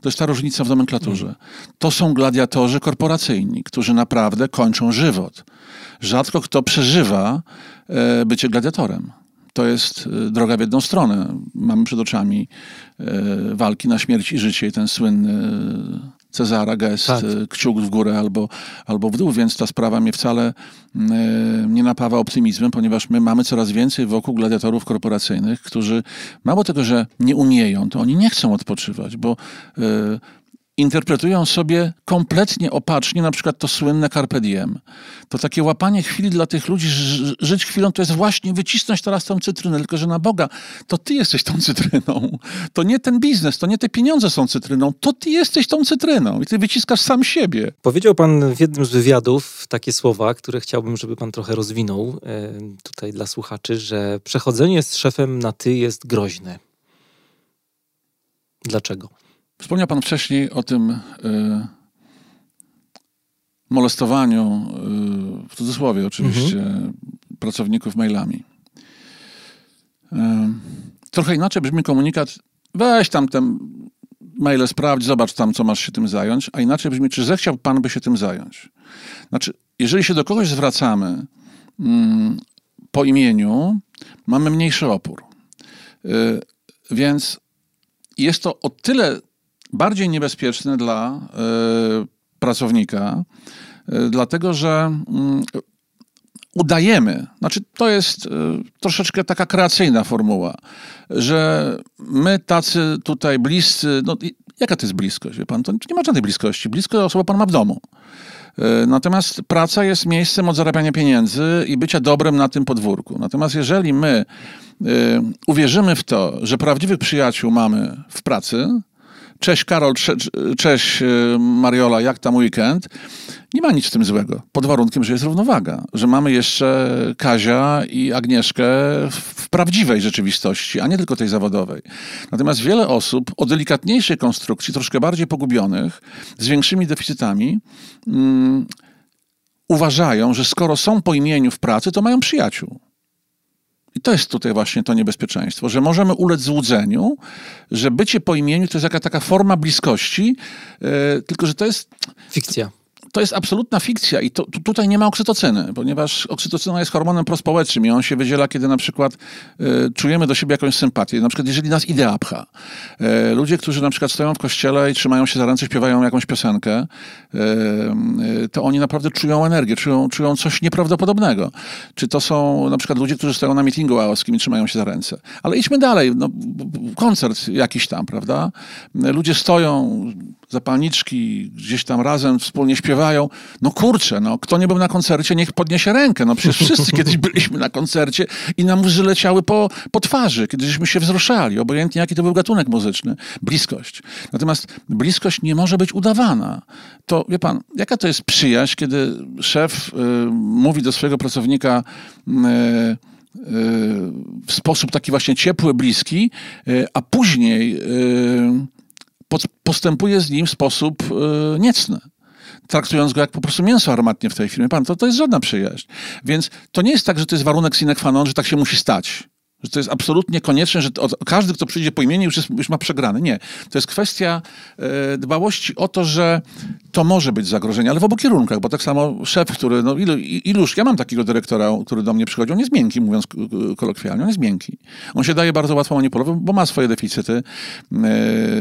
To jest ta różnica w nomenklaturze. To są gladiatorzy korporacyjni, którzy naprawdę kończą żywot. Rzadko kto przeżywa bycie gladiatorem. To jest droga w jedną stronę. Mamy przed oczami e, walki na śmierć i życie i ten słynny Cezara gest, tak. e, kciuk w górę albo, albo w dół, więc ta sprawa mnie wcale e, nie napawa optymizmem, ponieważ my mamy coraz więcej wokół gladiatorów korporacyjnych, którzy mało tego, że nie umieją, to oni nie chcą odpoczywać, bo e, interpretują sobie kompletnie opacznie, na przykład to słynne carpe diem. To takie łapanie chwili dla tych ludzi, ży- żyć chwilą, to jest właśnie wycisnąć teraz tą cytrynę, tylko że na Boga, to ty jesteś tą cytryną. To nie ten biznes, to nie te pieniądze są cytryną, to ty jesteś tą cytryną i ty wyciskasz sam siebie. Powiedział pan w jednym z wywiadów takie słowa, które chciałbym, żeby pan trochę rozwinął e, tutaj dla słuchaczy, że przechodzenie z szefem na ty jest groźne. Dlaczego? Wspomniał pan wcześniej o tym y, molestowaniu, w cudzysłowie oczywiście, mhm. pracowników mailami. Trochę inaczej brzmi komunikat, weź tam ten maile, sprawdź, zobacz tam, co masz się tym zająć, a inaczej brzmi, czy zechciał pan by się tym zająć. Znaczy, jeżeli się do kogoś zwracamy mm, po imieniu, mamy mniejszy opór. Yy, więc jest to o tyle bardziej niebezpieczne dla yy, pracownika, yy, dlatego że yy, udajemy, znaczy to jest y, troszeczkę taka kreacyjna formuła, że my tacy tutaj bliscy, no jaka to jest bliskość, wie pan, to nie ma żadnej bliskości, blisko osoba pan ma w domu. Y, natomiast praca jest miejscem od zarabiania pieniędzy i bycia dobrym na tym podwórku. Natomiast jeżeli my y, uwierzymy w to, że prawdziwych przyjaciół mamy w pracy, cześć Karol, cze, cześć Mariola, jak tam weekend? Nie ma nic w tym złego, pod warunkiem, że jest równowaga, że mamy jeszcze Kazia i Agnieszkę w prawdziwej rzeczywistości, a nie tylko tej zawodowej. Natomiast wiele osób o delikatniejszej konstrukcji, troszkę bardziej pogubionych, z większymi deficytami, um, uważają, że skoro są po imieniu w pracy, to mają przyjaciół. I to jest tutaj właśnie to niebezpieczeństwo, że możemy ulec złudzeniu, że bycie po imieniu to jest jaka taka forma bliskości, yy, tylko że to jest... Fikcja. To jest absolutna fikcja i to, tu, tutaj nie ma oksytocyny, ponieważ oksytocyna jest hormonem prospołecznym i on się wydziela, kiedy na przykład y, czujemy do siebie jakąś sympatię. Na przykład jeżeli nas idea pcha. Y, ludzie, którzy na przykład stoją w kościele i trzymają się za ręce, śpiewają jakąś piosenkę, y, y, to oni naprawdę czują energię, czują, czują coś nieprawdopodobnego. Czy to są na przykład ludzie, którzy stoją na mitingu A O S-kim i trzymają się za ręce. Ale idźmy dalej, no, koncert jakiś tam, prawda? Ludzie stoją, zapalniczki gdzieś tam razem wspólnie śpiewają. No kurczę, no, kto nie był na koncercie, niech podniesie rękę. No przecież wszyscy kiedyś byliśmy na koncercie i nam łzy leciały po, po twarzy, kiedyśmy się wzruszali, obojętnie jaki to był gatunek muzyczny. Bliskość. Natomiast bliskość nie może być udawana. To, wie pan, jaka to jest przyjaźń, kiedy szef y, mówi do swojego pracownika y, y, w sposób taki właśnie ciepły, bliski, y, a później y, pod, postępuje z nim w sposób y, niecny. Traktując go jak po prostu mięso armatnie w tej firmie. Pan, to, to jest żadna przyjaźń. Więc to nie jest tak, że to jest warunek sine qua non, że tak się musi stać. Że to jest absolutnie konieczne, że to, każdy, kto przyjdzie po imieniu, już, jest, już ma przegrany. Nie. To jest kwestia y, dbałości o to, że to może być zagrożenie, ale w obu kierunkach, bo tak samo szef, który, no ilu, iluż, ja mam takiego dyrektora, który do mnie przychodzi, on jest miękki, mówiąc kolokwialnie, on jest miękki. On się daje bardzo łatwo manipulować, bo ma swoje deficyty. Y,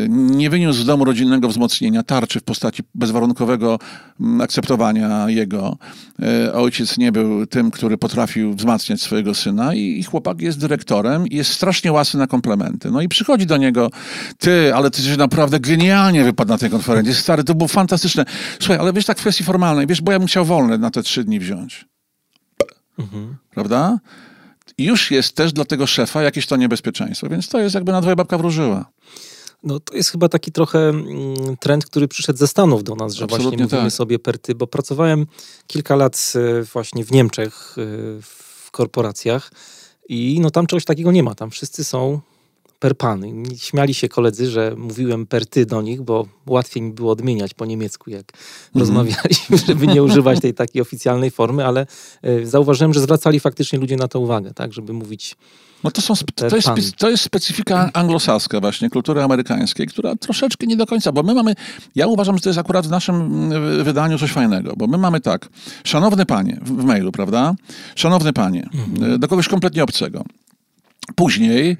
nie wyniósł z domu rodzinnego wzmocnienia, tarczy w postaci bezwarunkowego m, akceptowania jego. Y, ojciec nie był tym, który potrafił wzmacniać swojego syna i, i chłopak jest dyrektorem i jest strasznie łasny na komplementy. No i przychodzi do niego, ty, ale ty się naprawdę genialnie wypadł na tej konferencji. Stary, to było fantastyczne. Słuchaj, ale wiesz, tak w kwestii formalnej, wiesz, bo ja bym chciał wolne na te trzy dni wziąć. Mhm. Prawda? Już jest też dla tego szefa jakieś to niebezpieczeństwo, więc to jest jakby na dwoje babka wróżyła. No to jest chyba taki trochę trend, który przyszedł ze Stanów do nas, że absolutnie właśnie mówimy tak sobie perty, bo pracowałem kilka lat właśnie w Niemczech, w korporacjach. I no tam czegoś takiego nie ma, tam wszyscy są per pan. I śmiali się koledzy, że mówiłem per ty do nich, bo łatwiej mi było odmieniać po niemiecku, jak mm-hmm. rozmawialiśmy, żeby nie używać tej takiej oficjalnej formy, ale y, zauważyłem, że zwracali faktycznie ludzie na to uwagę, tak, żeby mówić. No to, są spe- to, jest spe- to jest specyfika anglosaska właśnie, kultury amerykańskiej, która troszeczkę nie do końca, bo my mamy, ja uważam, że to jest akurat w naszym wydaniu coś fajnego, bo my mamy tak, szanowny panie w mailu, prawda? Szanowny panie, mhm. do kogoś kompletnie obcego. Później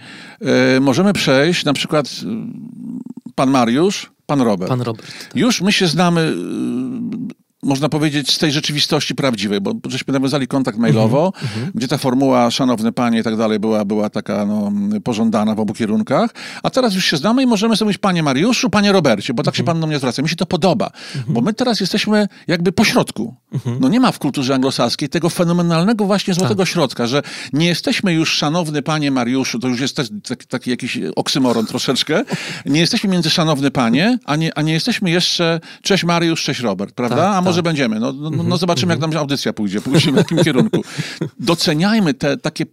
y, możemy przejść, na przykład y, pan Mariusz, pan Robert. Pan Robert, tak. Już my się znamy... Y, można powiedzieć, z tej rzeczywistości prawdziwej, bo żeśmy nawiązali kontakt mailowo, mm-hmm. gdzie ta formuła szanowny panie i tak dalej była, była taka no, pożądana w obu kierunkach, a teraz już się znamy i możemy sobie mówić panie Mariuszu, panie Robercie, bo tak mm-hmm. się pan do mnie zwraca. Mi się to podoba, mm-hmm. bo my teraz jesteśmy jakby po środku. Mm-hmm. No nie ma w kulturze anglosaskiej tego fenomenalnego właśnie złotego tak. środka, że nie jesteśmy już szanowny panie Mariuszu, to już jest taki, taki jakiś oksymoron troszeczkę, nie jesteśmy między szanowny panie, a nie, a nie jesteśmy jeszcze cześć Mariusz, cześć Robert, prawda? Tak, a może że będziemy. No, no, no zobaczymy, jak nam audycja pójdzie. Pójdziemy w jakim kierunku. Doceniajmy te takie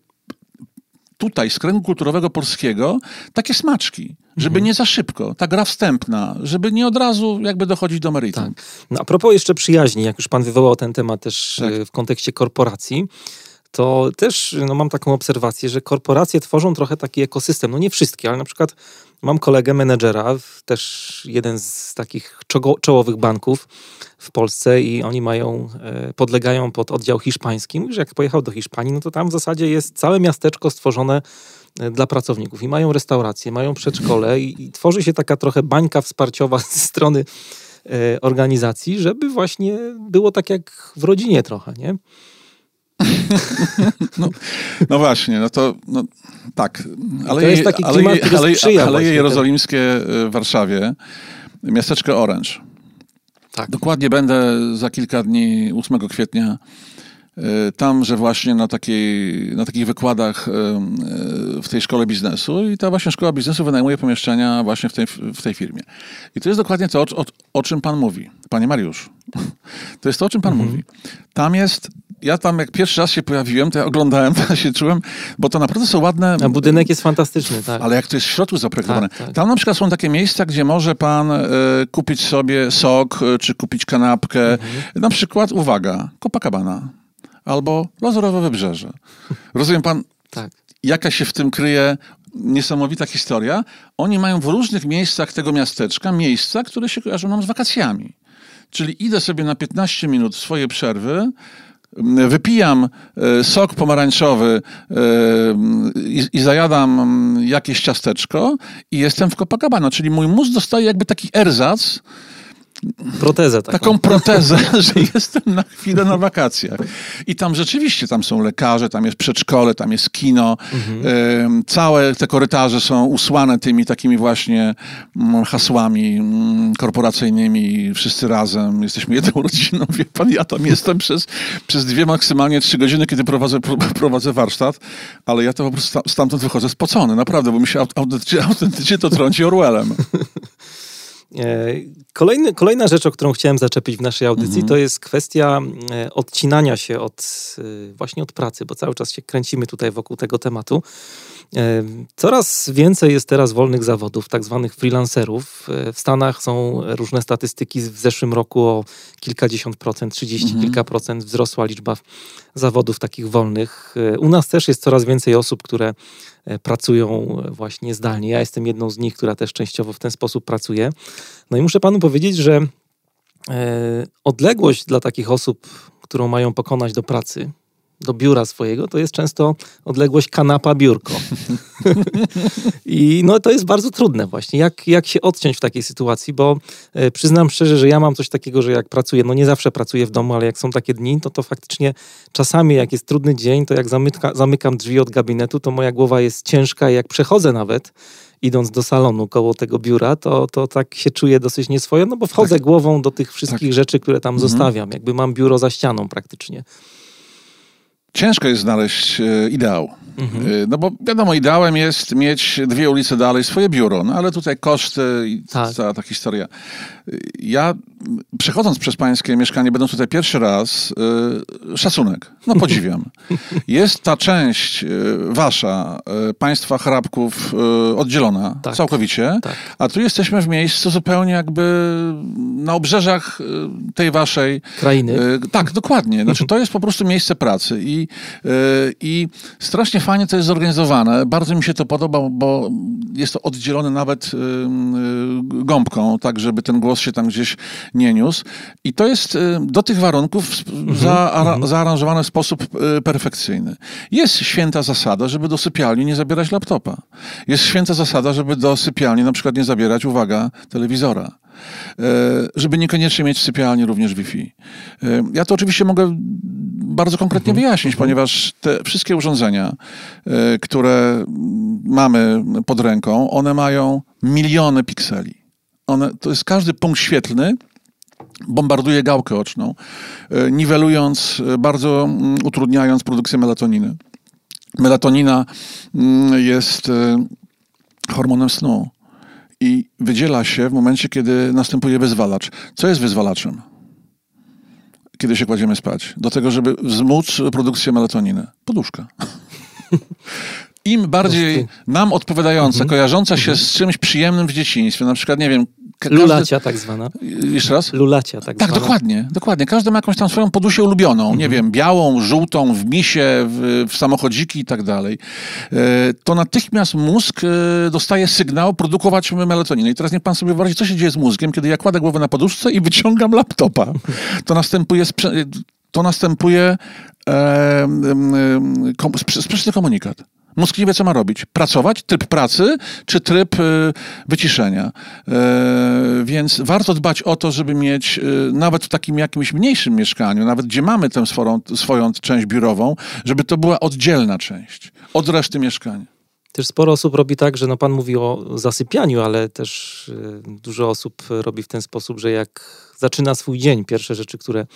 tutaj z kręgu kulturowego polskiego takie smaczki, żeby mhm. nie za szybko, ta gra wstępna, żeby nie od razu jakby dochodzić do meritum. Tak. No a propos jeszcze przyjaźni, jak już pan wywołał ten temat też tak. w kontekście korporacji, to też no, mam taką obserwację, że korporacje tworzą trochę taki ekosystem, no nie wszystkie, ale na przykład mam kolegę menedżera, też jeden z takich czołowych banków w Polsce i oni mają, podlegają pod oddział hiszpański. Już jak pojechał do Hiszpanii, no to tam w zasadzie jest całe miasteczko stworzone dla pracowników i mają restauracje, mają przedszkole i, i tworzy się taka trochę bańka wsparciowa ze strony organizacji, żeby właśnie było tak jak w rodzinie trochę, nie? No, no właśnie, no to no, tak. Ale to jest taki klimat, który sprzyja. Aleje Jerozolimskie w Warszawie, miasteczko Orange. Tak. Dokładnie będę za kilka dni, ósmego kwietnia, tamże właśnie na, takiej, na takich wykładach w tej szkole biznesu i ta właśnie szkoła biznesu wynajmuje pomieszczenia właśnie w tej, w tej firmie. I to jest dokładnie to, o, o, o czym pan mówi, panie Mariusz. To jest to, o czym pan mhm. mówi. Tam jest... Ja tam jak pierwszy raz się pojawiłem, to ja oglądałem, to się czułem, bo to naprawdę są ładne... A budynek jest fantastyczny, tak. Ale jak to jest w środku zaprojektowane. Tak, tak. Tam na przykład są takie miejsca, gdzie może pan y, kupić sobie sok, y, czy kupić kanapkę. Mhm. Na przykład, uwaga, Copacabana albo Lazurowe Wybrzeże. Rozumiem pan, tak. jaka się w tym kryje niesamowita historia. Oni mają w różnych miejscach tego miasteczka miejsca, które się kojarzą nam z wakacjami. Czyli idę sobie na piętnaście minut swojej przerwy, wypijam sok pomarańczowy i zajadam jakieś ciasteczko i jestem w Copacabana. Czyli mój mózg dostaje jakby taki erzac, protezę taką. taką protezę, że jestem na chwilę na wakacjach. I tam rzeczywiście, tam są lekarze, tam jest przedszkole, tam jest kino. Mhm. Całe te korytarze są usłane tymi takimi właśnie hasłami korporacyjnymi. Wszyscy razem, jesteśmy jedną rodziną. Wie pan, ja tam jestem przez, przez dwie, maksymalnie trzy godziny, kiedy prowadzę, prowadzę warsztat, ale ja to po prostu stamtąd wychodzę spocony, naprawdę, bo mi się autentycznie, autentycznie to trąci Orwellem. Kolejny, kolejna rzecz, o którą chciałem zaczepić w naszej audycji, mhm. to jest kwestia odcinania się od, właśnie od pracy, bo cały czas się kręcimy tutaj wokół tego tematu. Coraz więcej jest teraz wolnych zawodów, tak zwanych freelancerów. W Stanach są różne statystyki w zeszłym roku o kilkadziesiąt procent, trzydzieści mhm. kilka procent wzrosła liczba zawodów takich wolnych. U nas też jest coraz więcej osób, które pracują właśnie zdalnie. Ja jestem jedną z nich, która też częściowo w ten sposób pracuje. No i muszę panu powiedzieć, że odległość dla takich osób, którą mają pokonać do pracy, do biura swojego, to jest często odległość kanapa-biurko. I no to jest bardzo trudne właśnie. Jak, jak się odciąć w takiej sytuacji, bo e, przyznam szczerze, że ja mam coś takiego, że jak pracuję, no nie zawsze pracuję w domu, ale jak są takie dni, to to faktycznie czasami jak jest trudny dzień, to jak zamyka, zamykam drzwi od gabinetu, to moja głowa jest ciężka i jak przechodzę nawet, idąc do salonu koło tego biura, to, to tak się czuję dosyć nieswojo, no bo wchodzę tak. głową do tych wszystkich tak. rzeczy, które tam mhm. zostawiam. Jakby mam biuro za ścianą praktycznie. Ciężko jest znaleźć ideał. Mhm. No bo wiadomo, ideałem jest mieć dwie ulice dalej swoje biuro, no ale tutaj koszty i tak. cała ta historia. Ja przechodząc przez pańskie mieszkanie, będąc tutaj pierwszy raz, szacunek, no podziwiam. Jest ta część wasza, państwa Chrapków, oddzielona tak. całkowicie, tak. a tu jesteśmy w miejscu zupełnie jakby na obrzeżach tej waszej... krainy. Tak, dokładnie. Znaczy to jest po prostu miejsce pracy i I, I strasznie fajnie to jest zorganizowane. Bardzo mi się to podoba, bo jest to oddzielone nawet y, y, gąbką, tak żeby ten głos się tam gdzieś nie niósł. I to jest y, do tych warunków mm-hmm. zaara- zaaranżowane w sposób y, perfekcyjny. Jest święta zasada, żeby do sypialni nie zabierać laptopa. Jest święta zasada, żeby do sypialni na przykład nie zabierać, uwaga, telewizora. Żeby niekoniecznie mieć w sypialni również Wi-Fi. Ja to oczywiście mogę bardzo konkretnie mhm. wyjaśnić, ponieważ te wszystkie urządzenia, które mamy pod ręką, one mają miliony pikseli. One, to jest każdy punkt świetlny, bombarduje gałkę oczną, niwelując, bardzo utrudniając produkcję melatoniny. Melatonina jest hormonem snu. I wydziela się w momencie, kiedy następuje wyzwalacz. Co jest wyzwalaczem? Kiedy się kładziemy spać. Do tego, żeby wzmóc produkcję melatoniny. Poduszka. im bardziej nam odpowiadająca, mhm. kojarząca się mhm. z czymś przyjemnym w dzieciństwie, na przykład, nie wiem... Każdy... Lulacia tak zwana. Jeszcze raz? Lulacia tak, tak zwana. Tak, dokładnie, dokładnie. Każdy ma jakąś tam swoją podusię ulubioną, mhm. nie wiem, białą, żółtą, w misie, w, w samochodziki i tak dalej. E, to natychmiast mózg e, dostaje sygnał produkować melatoninę. I teraz niech pan sobie wyobrazi, co się dzieje z mózgiem, kiedy ja kładę głowę na poduszce i wyciągam laptopa. To następuje... To następuje e, e, kom, sprzeczny komunikat. Mózg nie wie, co ma robić. Pracować, tryb pracy, czy tryb e, wyciszenia. E, więc warto dbać o to, żeby mieć e, nawet w takim jakimś mniejszym mieszkaniu, nawet gdzie mamy tę swoją, swoją część biurową, żeby to była oddzielna część od reszty mieszkania. Też sporo osób robi tak, że no pan mówi o zasypianiu, ale też e, dużo osób robi w ten sposób, że jak zaczyna swój dzień, pierwsze rzeczy, które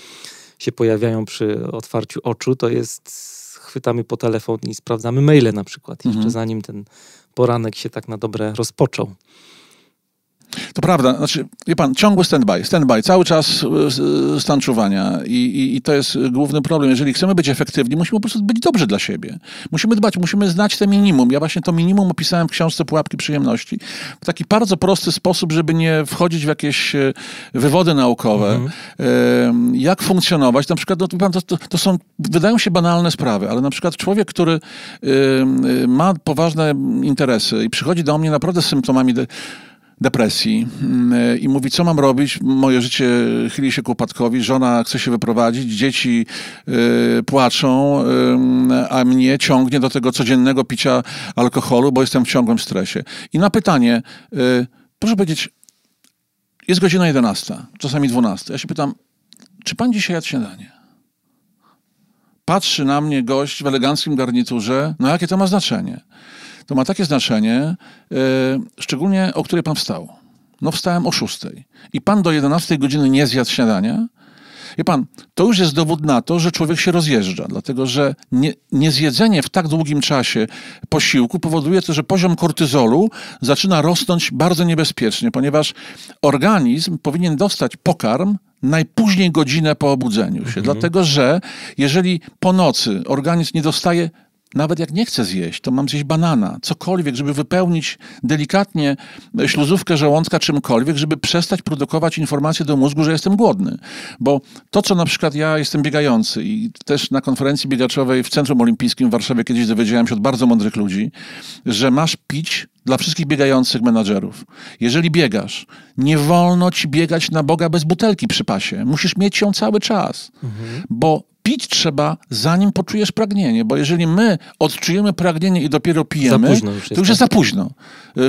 się pojawiają przy otwarciu oczu, to jest chwytamy po telefon i sprawdzamy maile na przykład, jeszcze mhm. zanim ten poranek się tak na dobre rozpoczął. To prawda, znaczy, wie pan, ciągły stand-by, stand-by, cały czas stan czuwania I, i, i to jest główny problem. Jeżeli chcemy być efektywni, musimy po prostu być dobrzy dla siebie. Musimy dbać, musimy znać te minimum. Ja właśnie to minimum opisałem w książce Pułapki Przyjemności. W taki bardzo prosty sposób, żeby nie wchodzić w jakieś wywody naukowe. Mhm. Jak funkcjonować, na przykład, no, to, to są, wydają się banalne sprawy, ale na przykład człowiek, który ma poważne interesy i przychodzi do mnie naprawdę z symptomami de- depresji i mówi, co mam robić, moje życie chyli się ku upadkowi, żona chce się wyprowadzić, dzieci y, płaczą, y, a mnie ciągnie do tego codziennego picia alkoholu, bo jestem w ciągłym stresie. I na pytanie, y, proszę powiedzieć, jest godzina jedenasta, czasami dwunasta. Ja się pytam, czy pan dzisiaj jadł śniadanie? Patrzy na mnie gość w eleganckim garniturze, no jakie to ma znaczenie? To ma takie znaczenie, yy, szczególnie o której pan wstał. No wstałem o szóstej. I pan do jedenastej godziny nie zjadł śniadania. Wie pan, to już jest dowód na to, że człowiek się rozjeżdża, dlatego że nie, niezjedzenie w tak długim czasie posiłku powoduje to, że poziom kortyzolu zaczyna rosnąć bardzo niebezpiecznie, ponieważ organizm powinien dostać pokarm najpóźniej godzinę po obudzeniu się. Mhm. Dlatego że jeżeli po nocy organizm nie dostaje, nawet jak nie chcę zjeść, to mam zjeść banana, cokolwiek, żeby wypełnić delikatnie śluzówkę żołądka czymkolwiek, żeby przestać produkować informacje do mózgu, że jestem głodny. Bo to, co na przykład ja jestem biegający i też na konferencji biegaczowej w Centrum Olimpijskim w Warszawie kiedyś dowiedziałem się od bardzo mądrych ludzi, że masz pić dla wszystkich biegających menadżerów. Jeżeli biegasz, nie wolno ci biegać na Boga bez butelki przy pasie. Musisz mieć ją cały czas, mhm. bo pić trzeba, zanim poczujesz pragnienie, bo jeżeli my odczujemy pragnienie i dopiero pijemy, już to już jest tak. za późno.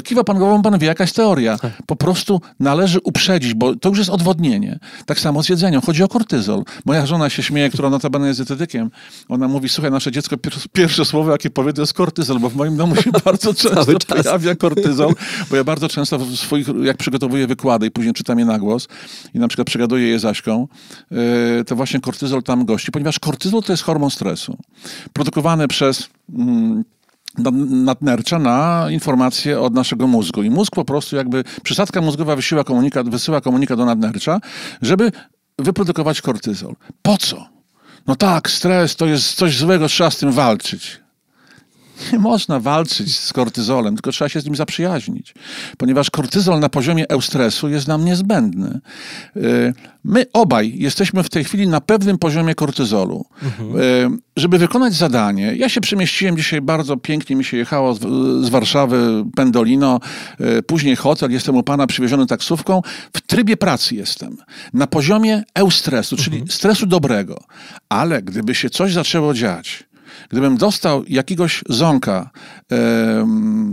Kiwa pan głową, pan wie, jakaś teoria. Po prostu należy uprzedzić, bo to już jest odwodnienie. Tak samo z jedzeniem. Chodzi o kortyzol. Moja żona się śmieje, która notabene jest dietetykiem. Ona mówi, słuchaj, nasze dziecko pierwsze słowo, jakie powie, to jest kortyzol, bo w moim domu się bardzo często pojawia kortyzol, bo ja bardzo często w swoich, jak przygotowuję wykłady i później czytam je na głos i na przykład przegaduję je Zaśką, to właśnie kortyzol tam gości, ponieważ kortyzol to jest hormon stresu, produkowany przez mm, nadnercza na informacje od naszego mózgu. I mózg po prostu jakby, przysadka mózgowa wysyła komunikat, wysyła komunikat do nadnercza, żeby wyprodukować kortyzol. Po co? No tak, stres to jest coś złego, trzeba z tym walczyć. Nie można walczyć z kortyzolem, tylko trzeba się z nim zaprzyjaźnić. Ponieważ kortyzol na poziomie eustresu jest nam niezbędny. My obaj jesteśmy w tej chwili na pewnym poziomie kortyzolu. Mhm. Żeby wykonać zadanie, ja się przemieściłem dzisiaj bardzo pięknie, mi się jechało z, z Warszawy Pendolino, później hotel, jestem u pana przywieziony taksówką. W trybie pracy jestem. Na poziomie eustresu, czyli mhm. stresu dobrego. Ale gdyby się coś zaczęło dziać, gdybym dostał jakiegoś ząka, y,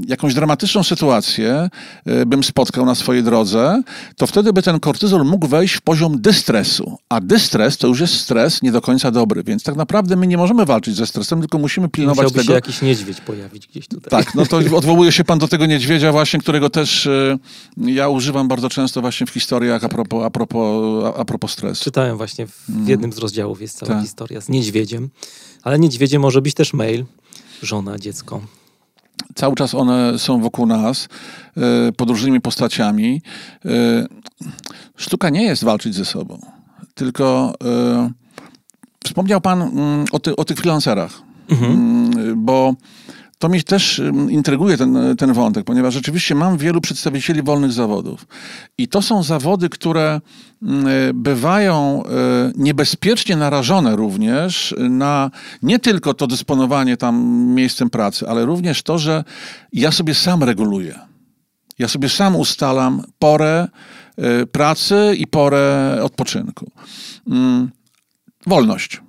jakąś dramatyczną sytuację, y, bym spotkał na swojej drodze, to wtedy by ten kortyzol mógł wejść w poziom dystresu. A dystres to już jest stres nie do końca dobry, więc tak naprawdę my nie możemy walczyć ze stresem, tylko musimy pilnować Musiałby tego. Musiałby się jakiś niedźwiedź pojawić gdzieś tutaj. Tak, no to odwołuje się pan do tego niedźwiedzia właśnie, którego też y, ja używam bardzo często właśnie w historiach a propos, a propos, a propos stresu. Czytałem właśnie w jednym z rozdziałów jest cała tak. historia z niedźwiedziem, ale niedźwiedzie może być też mail, żona, dziecko. Cały czas one są wokół nas, y, pod różnymi postaciami. Y, sztuka nie jest walczyć ze sobą, tylko y, wspomniał pan mm, o, ty, o tych freelancerach, mhm. y, bo To mnie też intryguje ten, ten wątek, ponieważ rzeczywiście mam wielu przedstawicieli wolnych zawodów. I to są zawody, które bywają niebezpiecznie narażone również na nie tylko to dysponowanie tam miejscem pracy, ale również to, że ja sobie sam reguluję. Ja sobie sam ustalam porę pracy i porę odpoczynku. Wolność.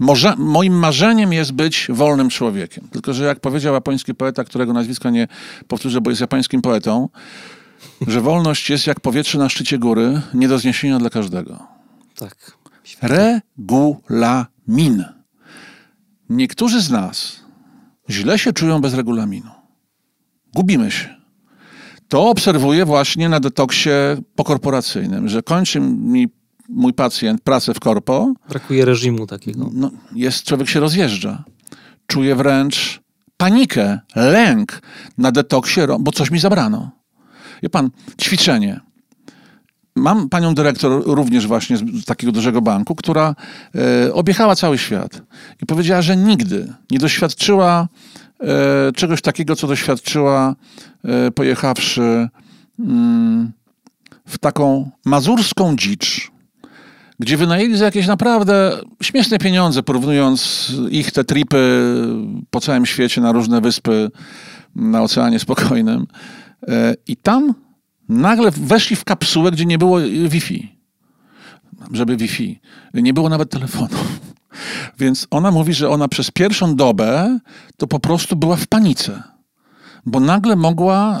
Może, moim marzeniem jest być wolnym człowiekiem. Tylko że jak powiedział japoński poeta, którego nazwiska nie powtórzę, bo jest japońskim poetą, że wolność jest jak powietrze na szczycie góry, nie do zniesienia dla każdego. Tak. Regulamin. Niektórzy z nas źle się czują bez regulaminu. Gubimy się. To obserwuję właśnie na detoksie pokorporacyjnym, że kończy mi mój pacjent pracę w korpo. Brakuje reżimu takiego. No, jest, człowiek się rozjeżdża. Czuje wręcz panikę, lęk na detoksie, bo coś mi zabrano. Wie pan, ćwiczenie. Mam panią dyrektor również właśnie z takiego dużego banku, która e, objechała cały świat i powiedziała, że nigdy nie doświadczyła e, czegoś takiego, co doświadczyła e, pojechawszy mm, w taką mazurską dzicz, gdzie wynajęli za jakieś naprawdę śmieszne pieniądze, porównując ich te tripy po całym świecie na różne wyspy na Oceanie Spokojnym. I tam nagle weszli w kapsułę, gdzie nie było Wi-Fi. Żeby Wi-Fi. Nie było nawet telefonu. Więc ona mówi, że ona przez pierwszą dobę to po prostu była w panice. Bo nagle mogła,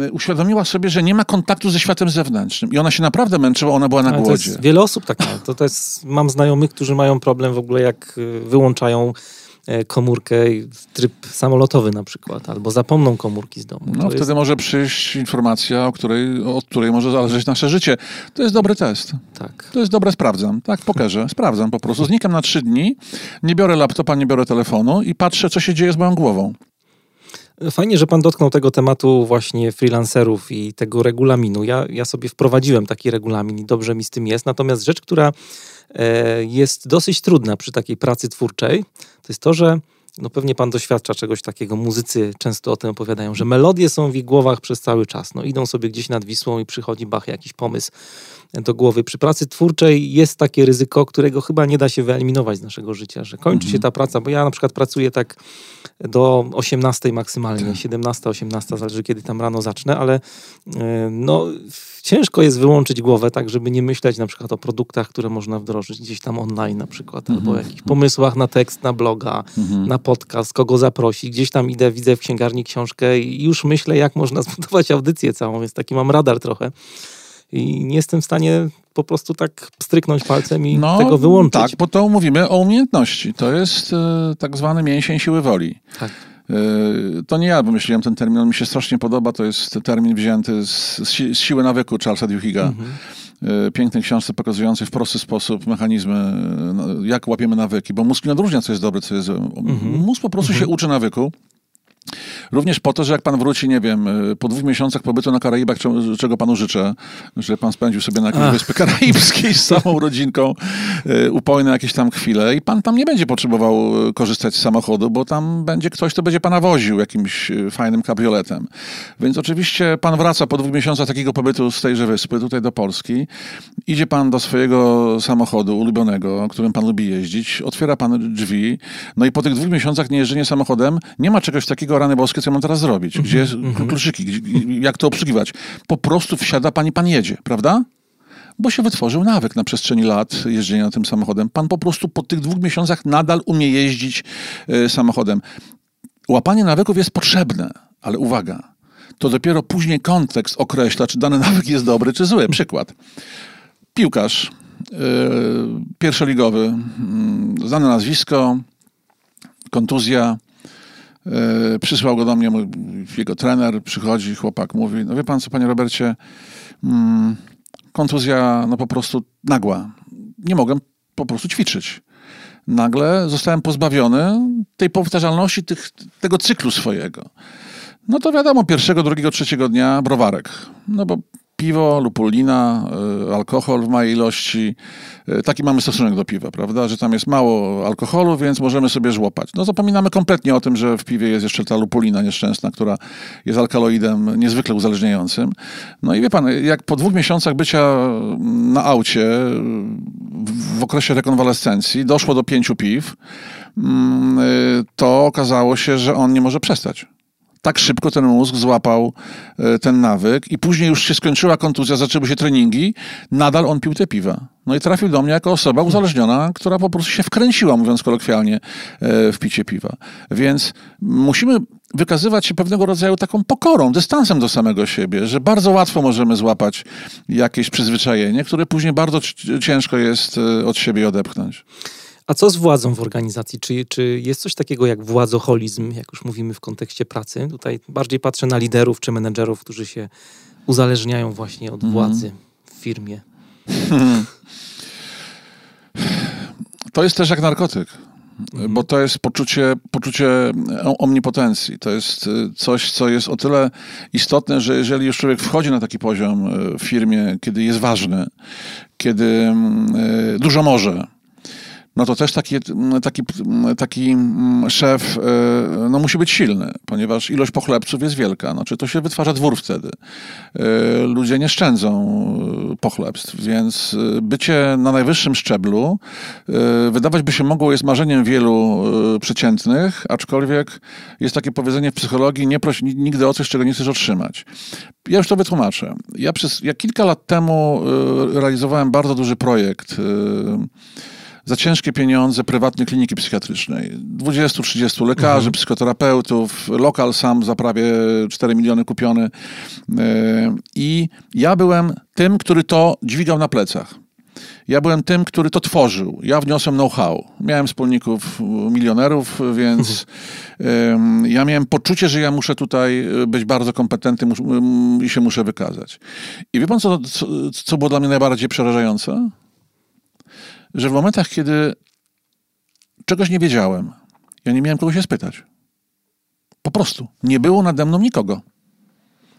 y, uświadomiła sobie, że nie ma kontaktu ze światem zewnętrznym. I ona się naprawdę męczyła, ona była na ale głodzie. To jest, wiele osób tak ma. To, to jest, mam znajomych, którzy mają problem w ogóle, jak wyłączają komórkę, tryb samolotowy na przykład, albo zapomną komórki z domu. No to wtedy jest... może przyjść informacja, o której, od której może zależeć nasze życie. To jest dobry test. Tak. To jest dobre, sprawdzam. Tak, pokerze. Sprawdzam po prostu. Znikam na trzy dni, nie biorę laptopa, nie biorę telefonu i patrzę, co się dzieje z moją głową. Fajnie, że pan dotknął tego tematu właśnie freelancerów i tego regulaminu. Ja, ja sobie wprowadziłem taki regulamin i dobrze mi z tym jest. Natomiast rzecz, która e, jest dosyć trudna przy takiej pracy twórczej, to jest to, że no pewnie pan doświadcza czegoś takiego, muzycy często o tym opowiadają, że melodie są w ich głowach przez cały czas. No, idą sobie gdzieś nad Wisłą i przychodzi bach jakiś pomysł do głowy. Przy pracy twórczej jest takie ryzyko, którego chyba nie da się wyeliminować z naszego życia, że kończy mhm. się ta praca, bo ja na przykład pracuję tak do osiemnastej maksymalnie, siedemnasta, osiemnasta, zależy kiedy tam rano zacznę, ale no, ciężko jest wyłączyć głowę tak, żeby nie myśleć na przykład o produktach, które można wdrożyć gdzieś tam online na przykład, mhm. albo o jakichś pomysłach na tekst, na bloga, mhm. na podcast, kogo zaprosić. Gdzieś tam idę, widzę w księgarni książkę i już myślę, jak można zbudować audycję całą, więc taki mam radar trochę. I nie jestem w stanie po prostu tak stryknąć palcem i no, tego wyłączyć. Tak, bo to mówimy o umiejętności. To jest y, tak zwany mięsień siły woli. Tak. Y, to nie ja wymyśliłem ten termin, on mi się strasznie podoba. To jest termin wzięty z, z siły nawyku Charlesa Duhiga. Mhm. Pięknej książce pokazującej w prosty sposób mechanizmy, jak łapiemy nawyki, bo mózg nie odróżnia, co jest dobre, co jest złe. Mm-hmm. Mózg po prostu mm-hmm. się uczy nawyku. Również po to, że jak pan wróci, nie wiem, po dwóch miesiącach pobytu na Karaibach, czego panu życzę, że pan spędził sobie na jakiejś wyspie karaibskiej z całą rodzinką upojne jakieś tam chwile i pan tam nie będzie potrzebował korzystać z samochodu, bo tam będzie ktoś, kto będzie pana woził jakimś fajnym kabrioletem. Więc oczywiście pan wraca po dwóch miesiącach takiego pobytu z tejże wyspy tutaj do Polski, idzie pan do swojego samochodu ulubionego, którym pan lubi jeździć, otwiera pan drzwi, no i po tych dwóch miesiącach niejeżdżenia samochodem nie ma czegoś takiego, rany boskie, co mam teraz zrobić? Gdzie mm-hmm. kluczyki? Gdzie, jak to obsługiwać? Po prostu wsiada pan i pan jedzie, prawda? Bo się wytworzył nawyk na przestrzeni lat jeżdżenia tym samochodem. Pan po prostu po tych dwóch miesiącach nadal umie jeździć y, samochodem. Łapanie nawyków jest potrzebne, ale uwaga, to dopiero później kontekst określa, czy dany nawyk jest dobry, czy zły. Przykład. Piłkarz y, pierwszoligowy, y, znane nazwisko, kontuzja, Yy, przysłał go do mnie mój, jego trener, przychodzi, chłopak mówi, no wie pan co, panie Robercie, mm, kontuzja no po prostu nagła. Nie mogłem po prostu ćwiczyć. Nagle zostałem pozbawiony tej powtarzalności, tych, tego cyklu swojego. No to wiadomo, pierwszego, drugiego, trzeciego dnia browarek. No bo piwo, lupulina, alkohol w małej ilości. Taki mamy stosunek do piwa, prawda? Że tam jest mało alkoholu, więc możemy sobie żłopać. No zapominamy kompletnie o tym, że w piwie jest jeszcze ta lupulina nieszczęsna, która jest alkaloidem niezwykle uzależniającym. No i wie pan, jak po dwóch miesiącach bycia na aucie, w okresie rekonwalescencji, doszło do pięciu piw, to okazało się, że on nie może przestać. Tak szybko ten mózg złapał ten nawyk i później już się skończyła kontuzja, zaczęły się treningi, nadal on pił te piwa. No i trafił do mnie jako osoba uzależniona, która po prostu się wkręciła, mówiąc kolokwialnie, w picie piwa. Więc musimy wykazywać się pewnego rodzaju taką pokorą, dystansem do samego siebie, że bardzo łatwo możemy złapać jakieś przyzwyczajenie, które później bardzo ciężko jest od siebie odepchnąć. A co z władzą w organizacji? Czy, czy jest coś takiego jak władzoholizm, jak już mówimy w kontekście pracy? Tutaj bardziej patrzę na liderów czy menedżerów, którzy się uzależniają właśnie od władzy mm-hmm. w firmie. Hmm. To jest też jak narkotyk, mm-hmm. bo to jest poczucie, poczucie omnipotencji. To jest coś, co jest o tyle istotne, że jeżeli już człowiek wchodzi na taki poziom w firmie, kiedy jest ważny, kiedy dużo może, no to też taki, taki, taki szef no, musi być silny, ponieważ ilość pochlebców jest wielka. Znaczy, to się wytwarza dwór wtedy. Ludzie nie szczędzą pochlebstw, więc bycie na najwyższym szczeblu wydawać by się mogło jest marzeniem wielu przeciętnych, aczkolwiek jest takie powiedzenie w psychologii, nie proś nigdy o coś, czego nie chcesz otrzymać. Ja już to wytłumaczę. Ja, przez, ja kilka lat temu realizowałem bardzo duży projekt za ciężkie pieniądze prywatnej kliniki psychiatrycznej. dwudziestu trzydziestu lekarzy, mhm. psychoterapeutów, lokal sam za prawie cztery miliony kupiony. I ja byłem tym, który to dźwigał na plecach. Ja byłem tym, który to tworzył. Ja wniosłem know-how. Miałem wspólników milionerów, więc mhm. ja miałem poczucie, że ja muszę tutaj być bardzo kompetentny i się muszę wykazać. I wie pan, co, co, co było dla mnie najbardziej przerażające? Że w momentach, kiedy czegoś nie wiedziałem, ja nie miałem kogo się spytać. Po prostu. Nie było nade mną nikogo.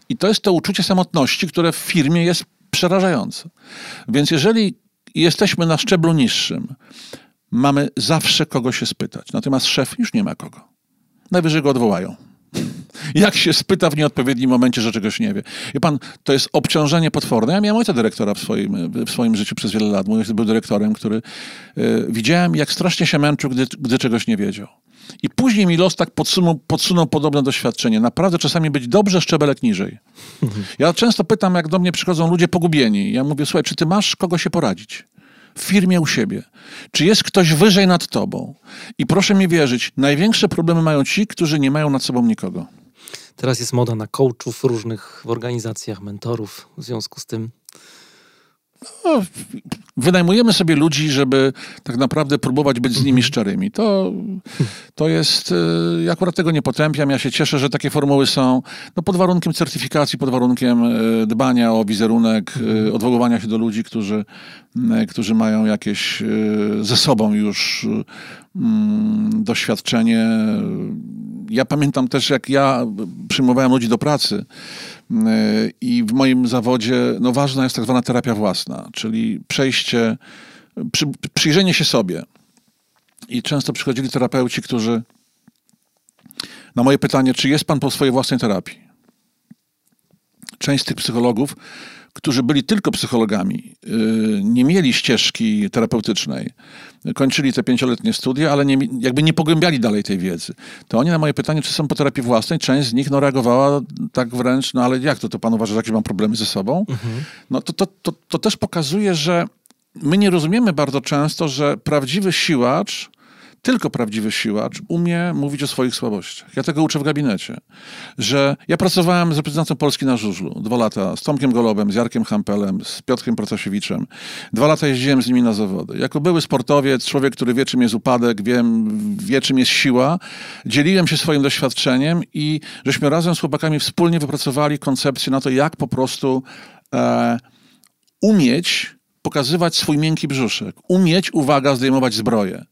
I to jest to uczucie samotności, które w firmie jest przerażające. Więc jeżeli jesteśmy na szczeblu niższym, mamy zawsze kogo się spytać. Natomiast szef już nie ma kogo. Najwyżej go odwołają. Jak się spyta w nieodpowiednim momencie, że czegoś nie wie. Wie pan, to jest obciążenie potworne. Ja miałem ojca dyrektora w swoim, w swoim życiu przez wiele lat. Mój ojciec był dyrektorem, który y, widziałem, jak strasznie się męczył, gdy, gdy czegoś nie wiedział. I później mi los tak podsunął, podsunął podobne doświadczenie. Naprawdę czasami być dobrze szczebelek niżej. Mhm. Ja często pytam, jak do mnie przychodzą ludzie pogubieni. Ja mówię, słuchaj, czy ty masz kogo się poradzić? W firmie u siebie. Czy jest ktoś wyżej nad tobą? I proszę mi wierzyć, największe problemy mają ci, którzy nie mają nad sobą nikogo. Teraz jest moda na coachów różnych w organizacjach, mentorów w związku z tym. No, wynajmujemy sobie ludzi, żeby tak naprawdę próbować być z nimi szczerymi. To, to jest, ja akurat tego nie potępiam, ja się cieszę, że takie formuły są, no pod warunkiem certyfikacji, pod warunkiem dbania o wizerunek, odwoływania się do ludzi, którzy, którzy mają jakieś ze sobą już mm, doświadczenie. Ja pamiętam też, jak ja przyjmowałem ludzi do pracy yy, i w moim zawodzie no, ważna jest tak zwana terapia własna, czyli przejście, przy, przyjrzenie się sobie. I często przychodzili terapeuci, którzy na moje pytanie, czy jest pan po swojej własnej terapii? Część z tych psychologów, którzy byli tylko psychologami, nie mieli ścieżki terapeutycznej, kończyli te pięcioletnie studia, ale nie, jakby nie pogłębiali dalej tej wiedzy. To oni na moje pytanie, czy są po terapii własnej, część z nich no, reagowała tak wręcz, no ale jak to, to pan uważa, że jakieś mam problemy ze sobą? Mhm. No to, to, to, to też pokazuje, że my nie rozumiemy bardzo często, że prawdziwy siłacz, tylko prawdziwy siłacz umie mówić o swoich słabościach. Ja tego uczę w gabinecie. Że ja pracowałem z reprezentacją Polski na żużlu. Dwa lata z Tomkiem Gołębem, z Jarkiem Hampelem, z Piotrkiem Protasiewiczem. Dwa lata jeździłem z nimi na zawody. Jako były sportowiec, człowiek, który wie, czym jest upadek, wie, wie czym jest siła, dzieliłem się swoim doświadczeniem i żeśmy razem z chłopakami wspólnie wypracowali koncepcję na to, jak po prostu e, umieć pokazywać swój miękki brzuszek, umieć, uwaga, zdejmować zbroję.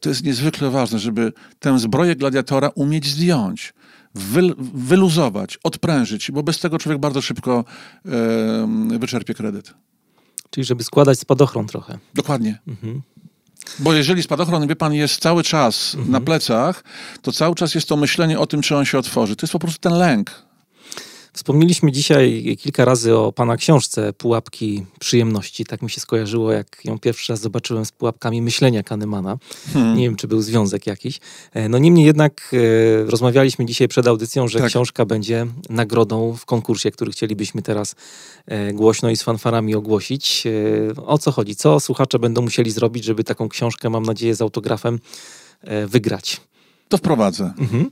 To jest niezwykle ważne, żeby tę zbroję gladiatora umieć zdjąć. wy, wyluzować, odprężyć, bo bez tego człowiek bardzo szybko e, wyczerpie kredyt. Czyli żeby składać spadochron trochę. Dokładnie. Mhm. Bo jeżeli spadochron, wie pan, jest cały czas mhm. na plecach, to cały czas jest to myślenie o tym, czy on się otworzy. To jest po prostu ten lęk. Wspomnieliśmy dzisiaj kilka razy o pana książce Pułapki Przyjemności. Tak mi się skojarzyło, jak ją pierwszy raz zobaczyłem, z pułapkami myślenia Kahnemana. Hmm. Nie wiem, czy był związek jakiś. No niemniej jednak e, rozmawialiśmy dzisiaj przed audycją, że tak. książka będzie nagrodą w konkursie, który chcielibyśmy teraz e, głośno i z fanfarami ogłosić. E, o co chodzi? Co słuchacze będą musieli zrobić, żeby taką książkę, mam nadzieję, z autografem e, wygrać? To wprowadzę. Mhm.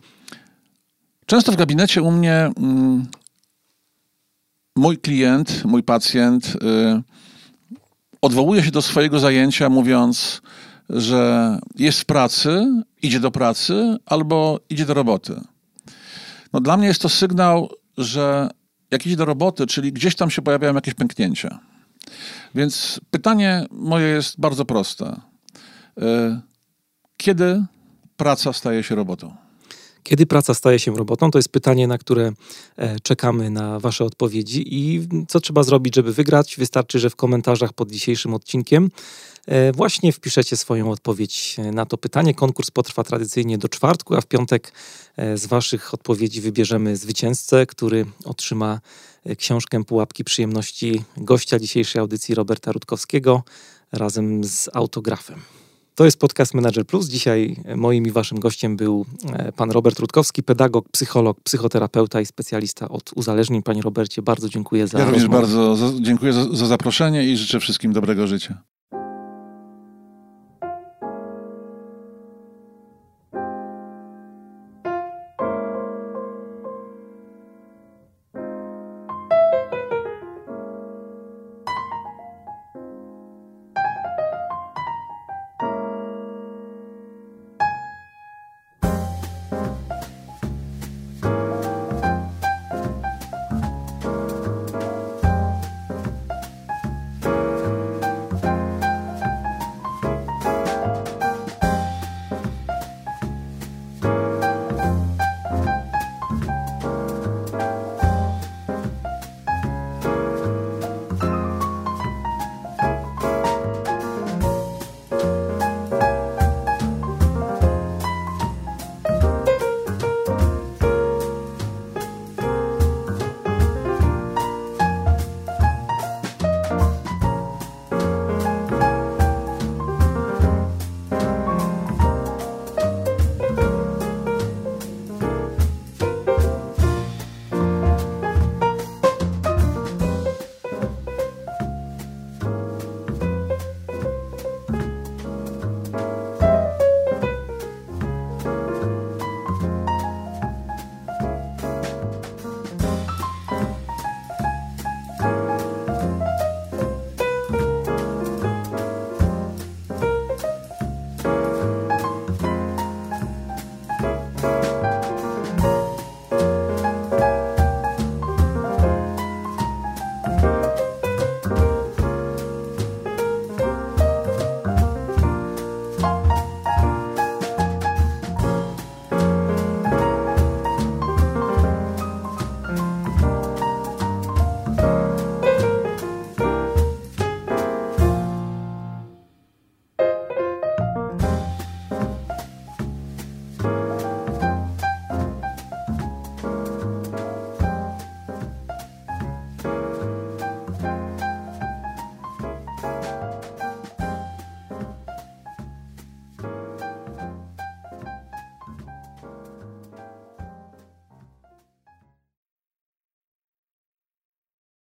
Często w gabinecie u mnie... Mm... Mój klient, mój pacjent y, odwołuje się do swojego zajęcia, mówiąc, że jest w pracy, idzie do pracy albo idzie do roboty. No, dla mnie jest to sygnał, że jak idzie do roboty, czyli gdzieś tam się pojawiają jakieś pęknięcia. Więc pytanie moje jest bardzo proste. Y, kiedy praca staje się robotą? Kiedy praca staje się robotą? To jest pytanie, na które czekamy na wasze odpowiedzi. I co trzeba zrobić, żeby wygrać? Wystarczy, że w komentarzach pod dzisiejszym odcinkiem właśnie wpiszecie swoją odpowiedź na to pytanie. Konkurs potrwa tradycyjnie do czwartku, a w piątek z waszych odpowiedzi wybierzemy zwycięzcę, który otrzyma książkę Pułapki Przyjemności gościa dzisiejszej audycji Roberta Rutkowskiego razem z autografem. To jest podcast Manager Plus. Dzisiaj moim i waszym gościem był pan Robert Rutkowski, pedagog, psycholog, psychoterapeuta i specjalista od uzależnień. Panie Robercie, bardzo dziękuję za... Ja również bardzo za, dziękuję za, za zaproszenie i życzę wszystkim dobrego życia.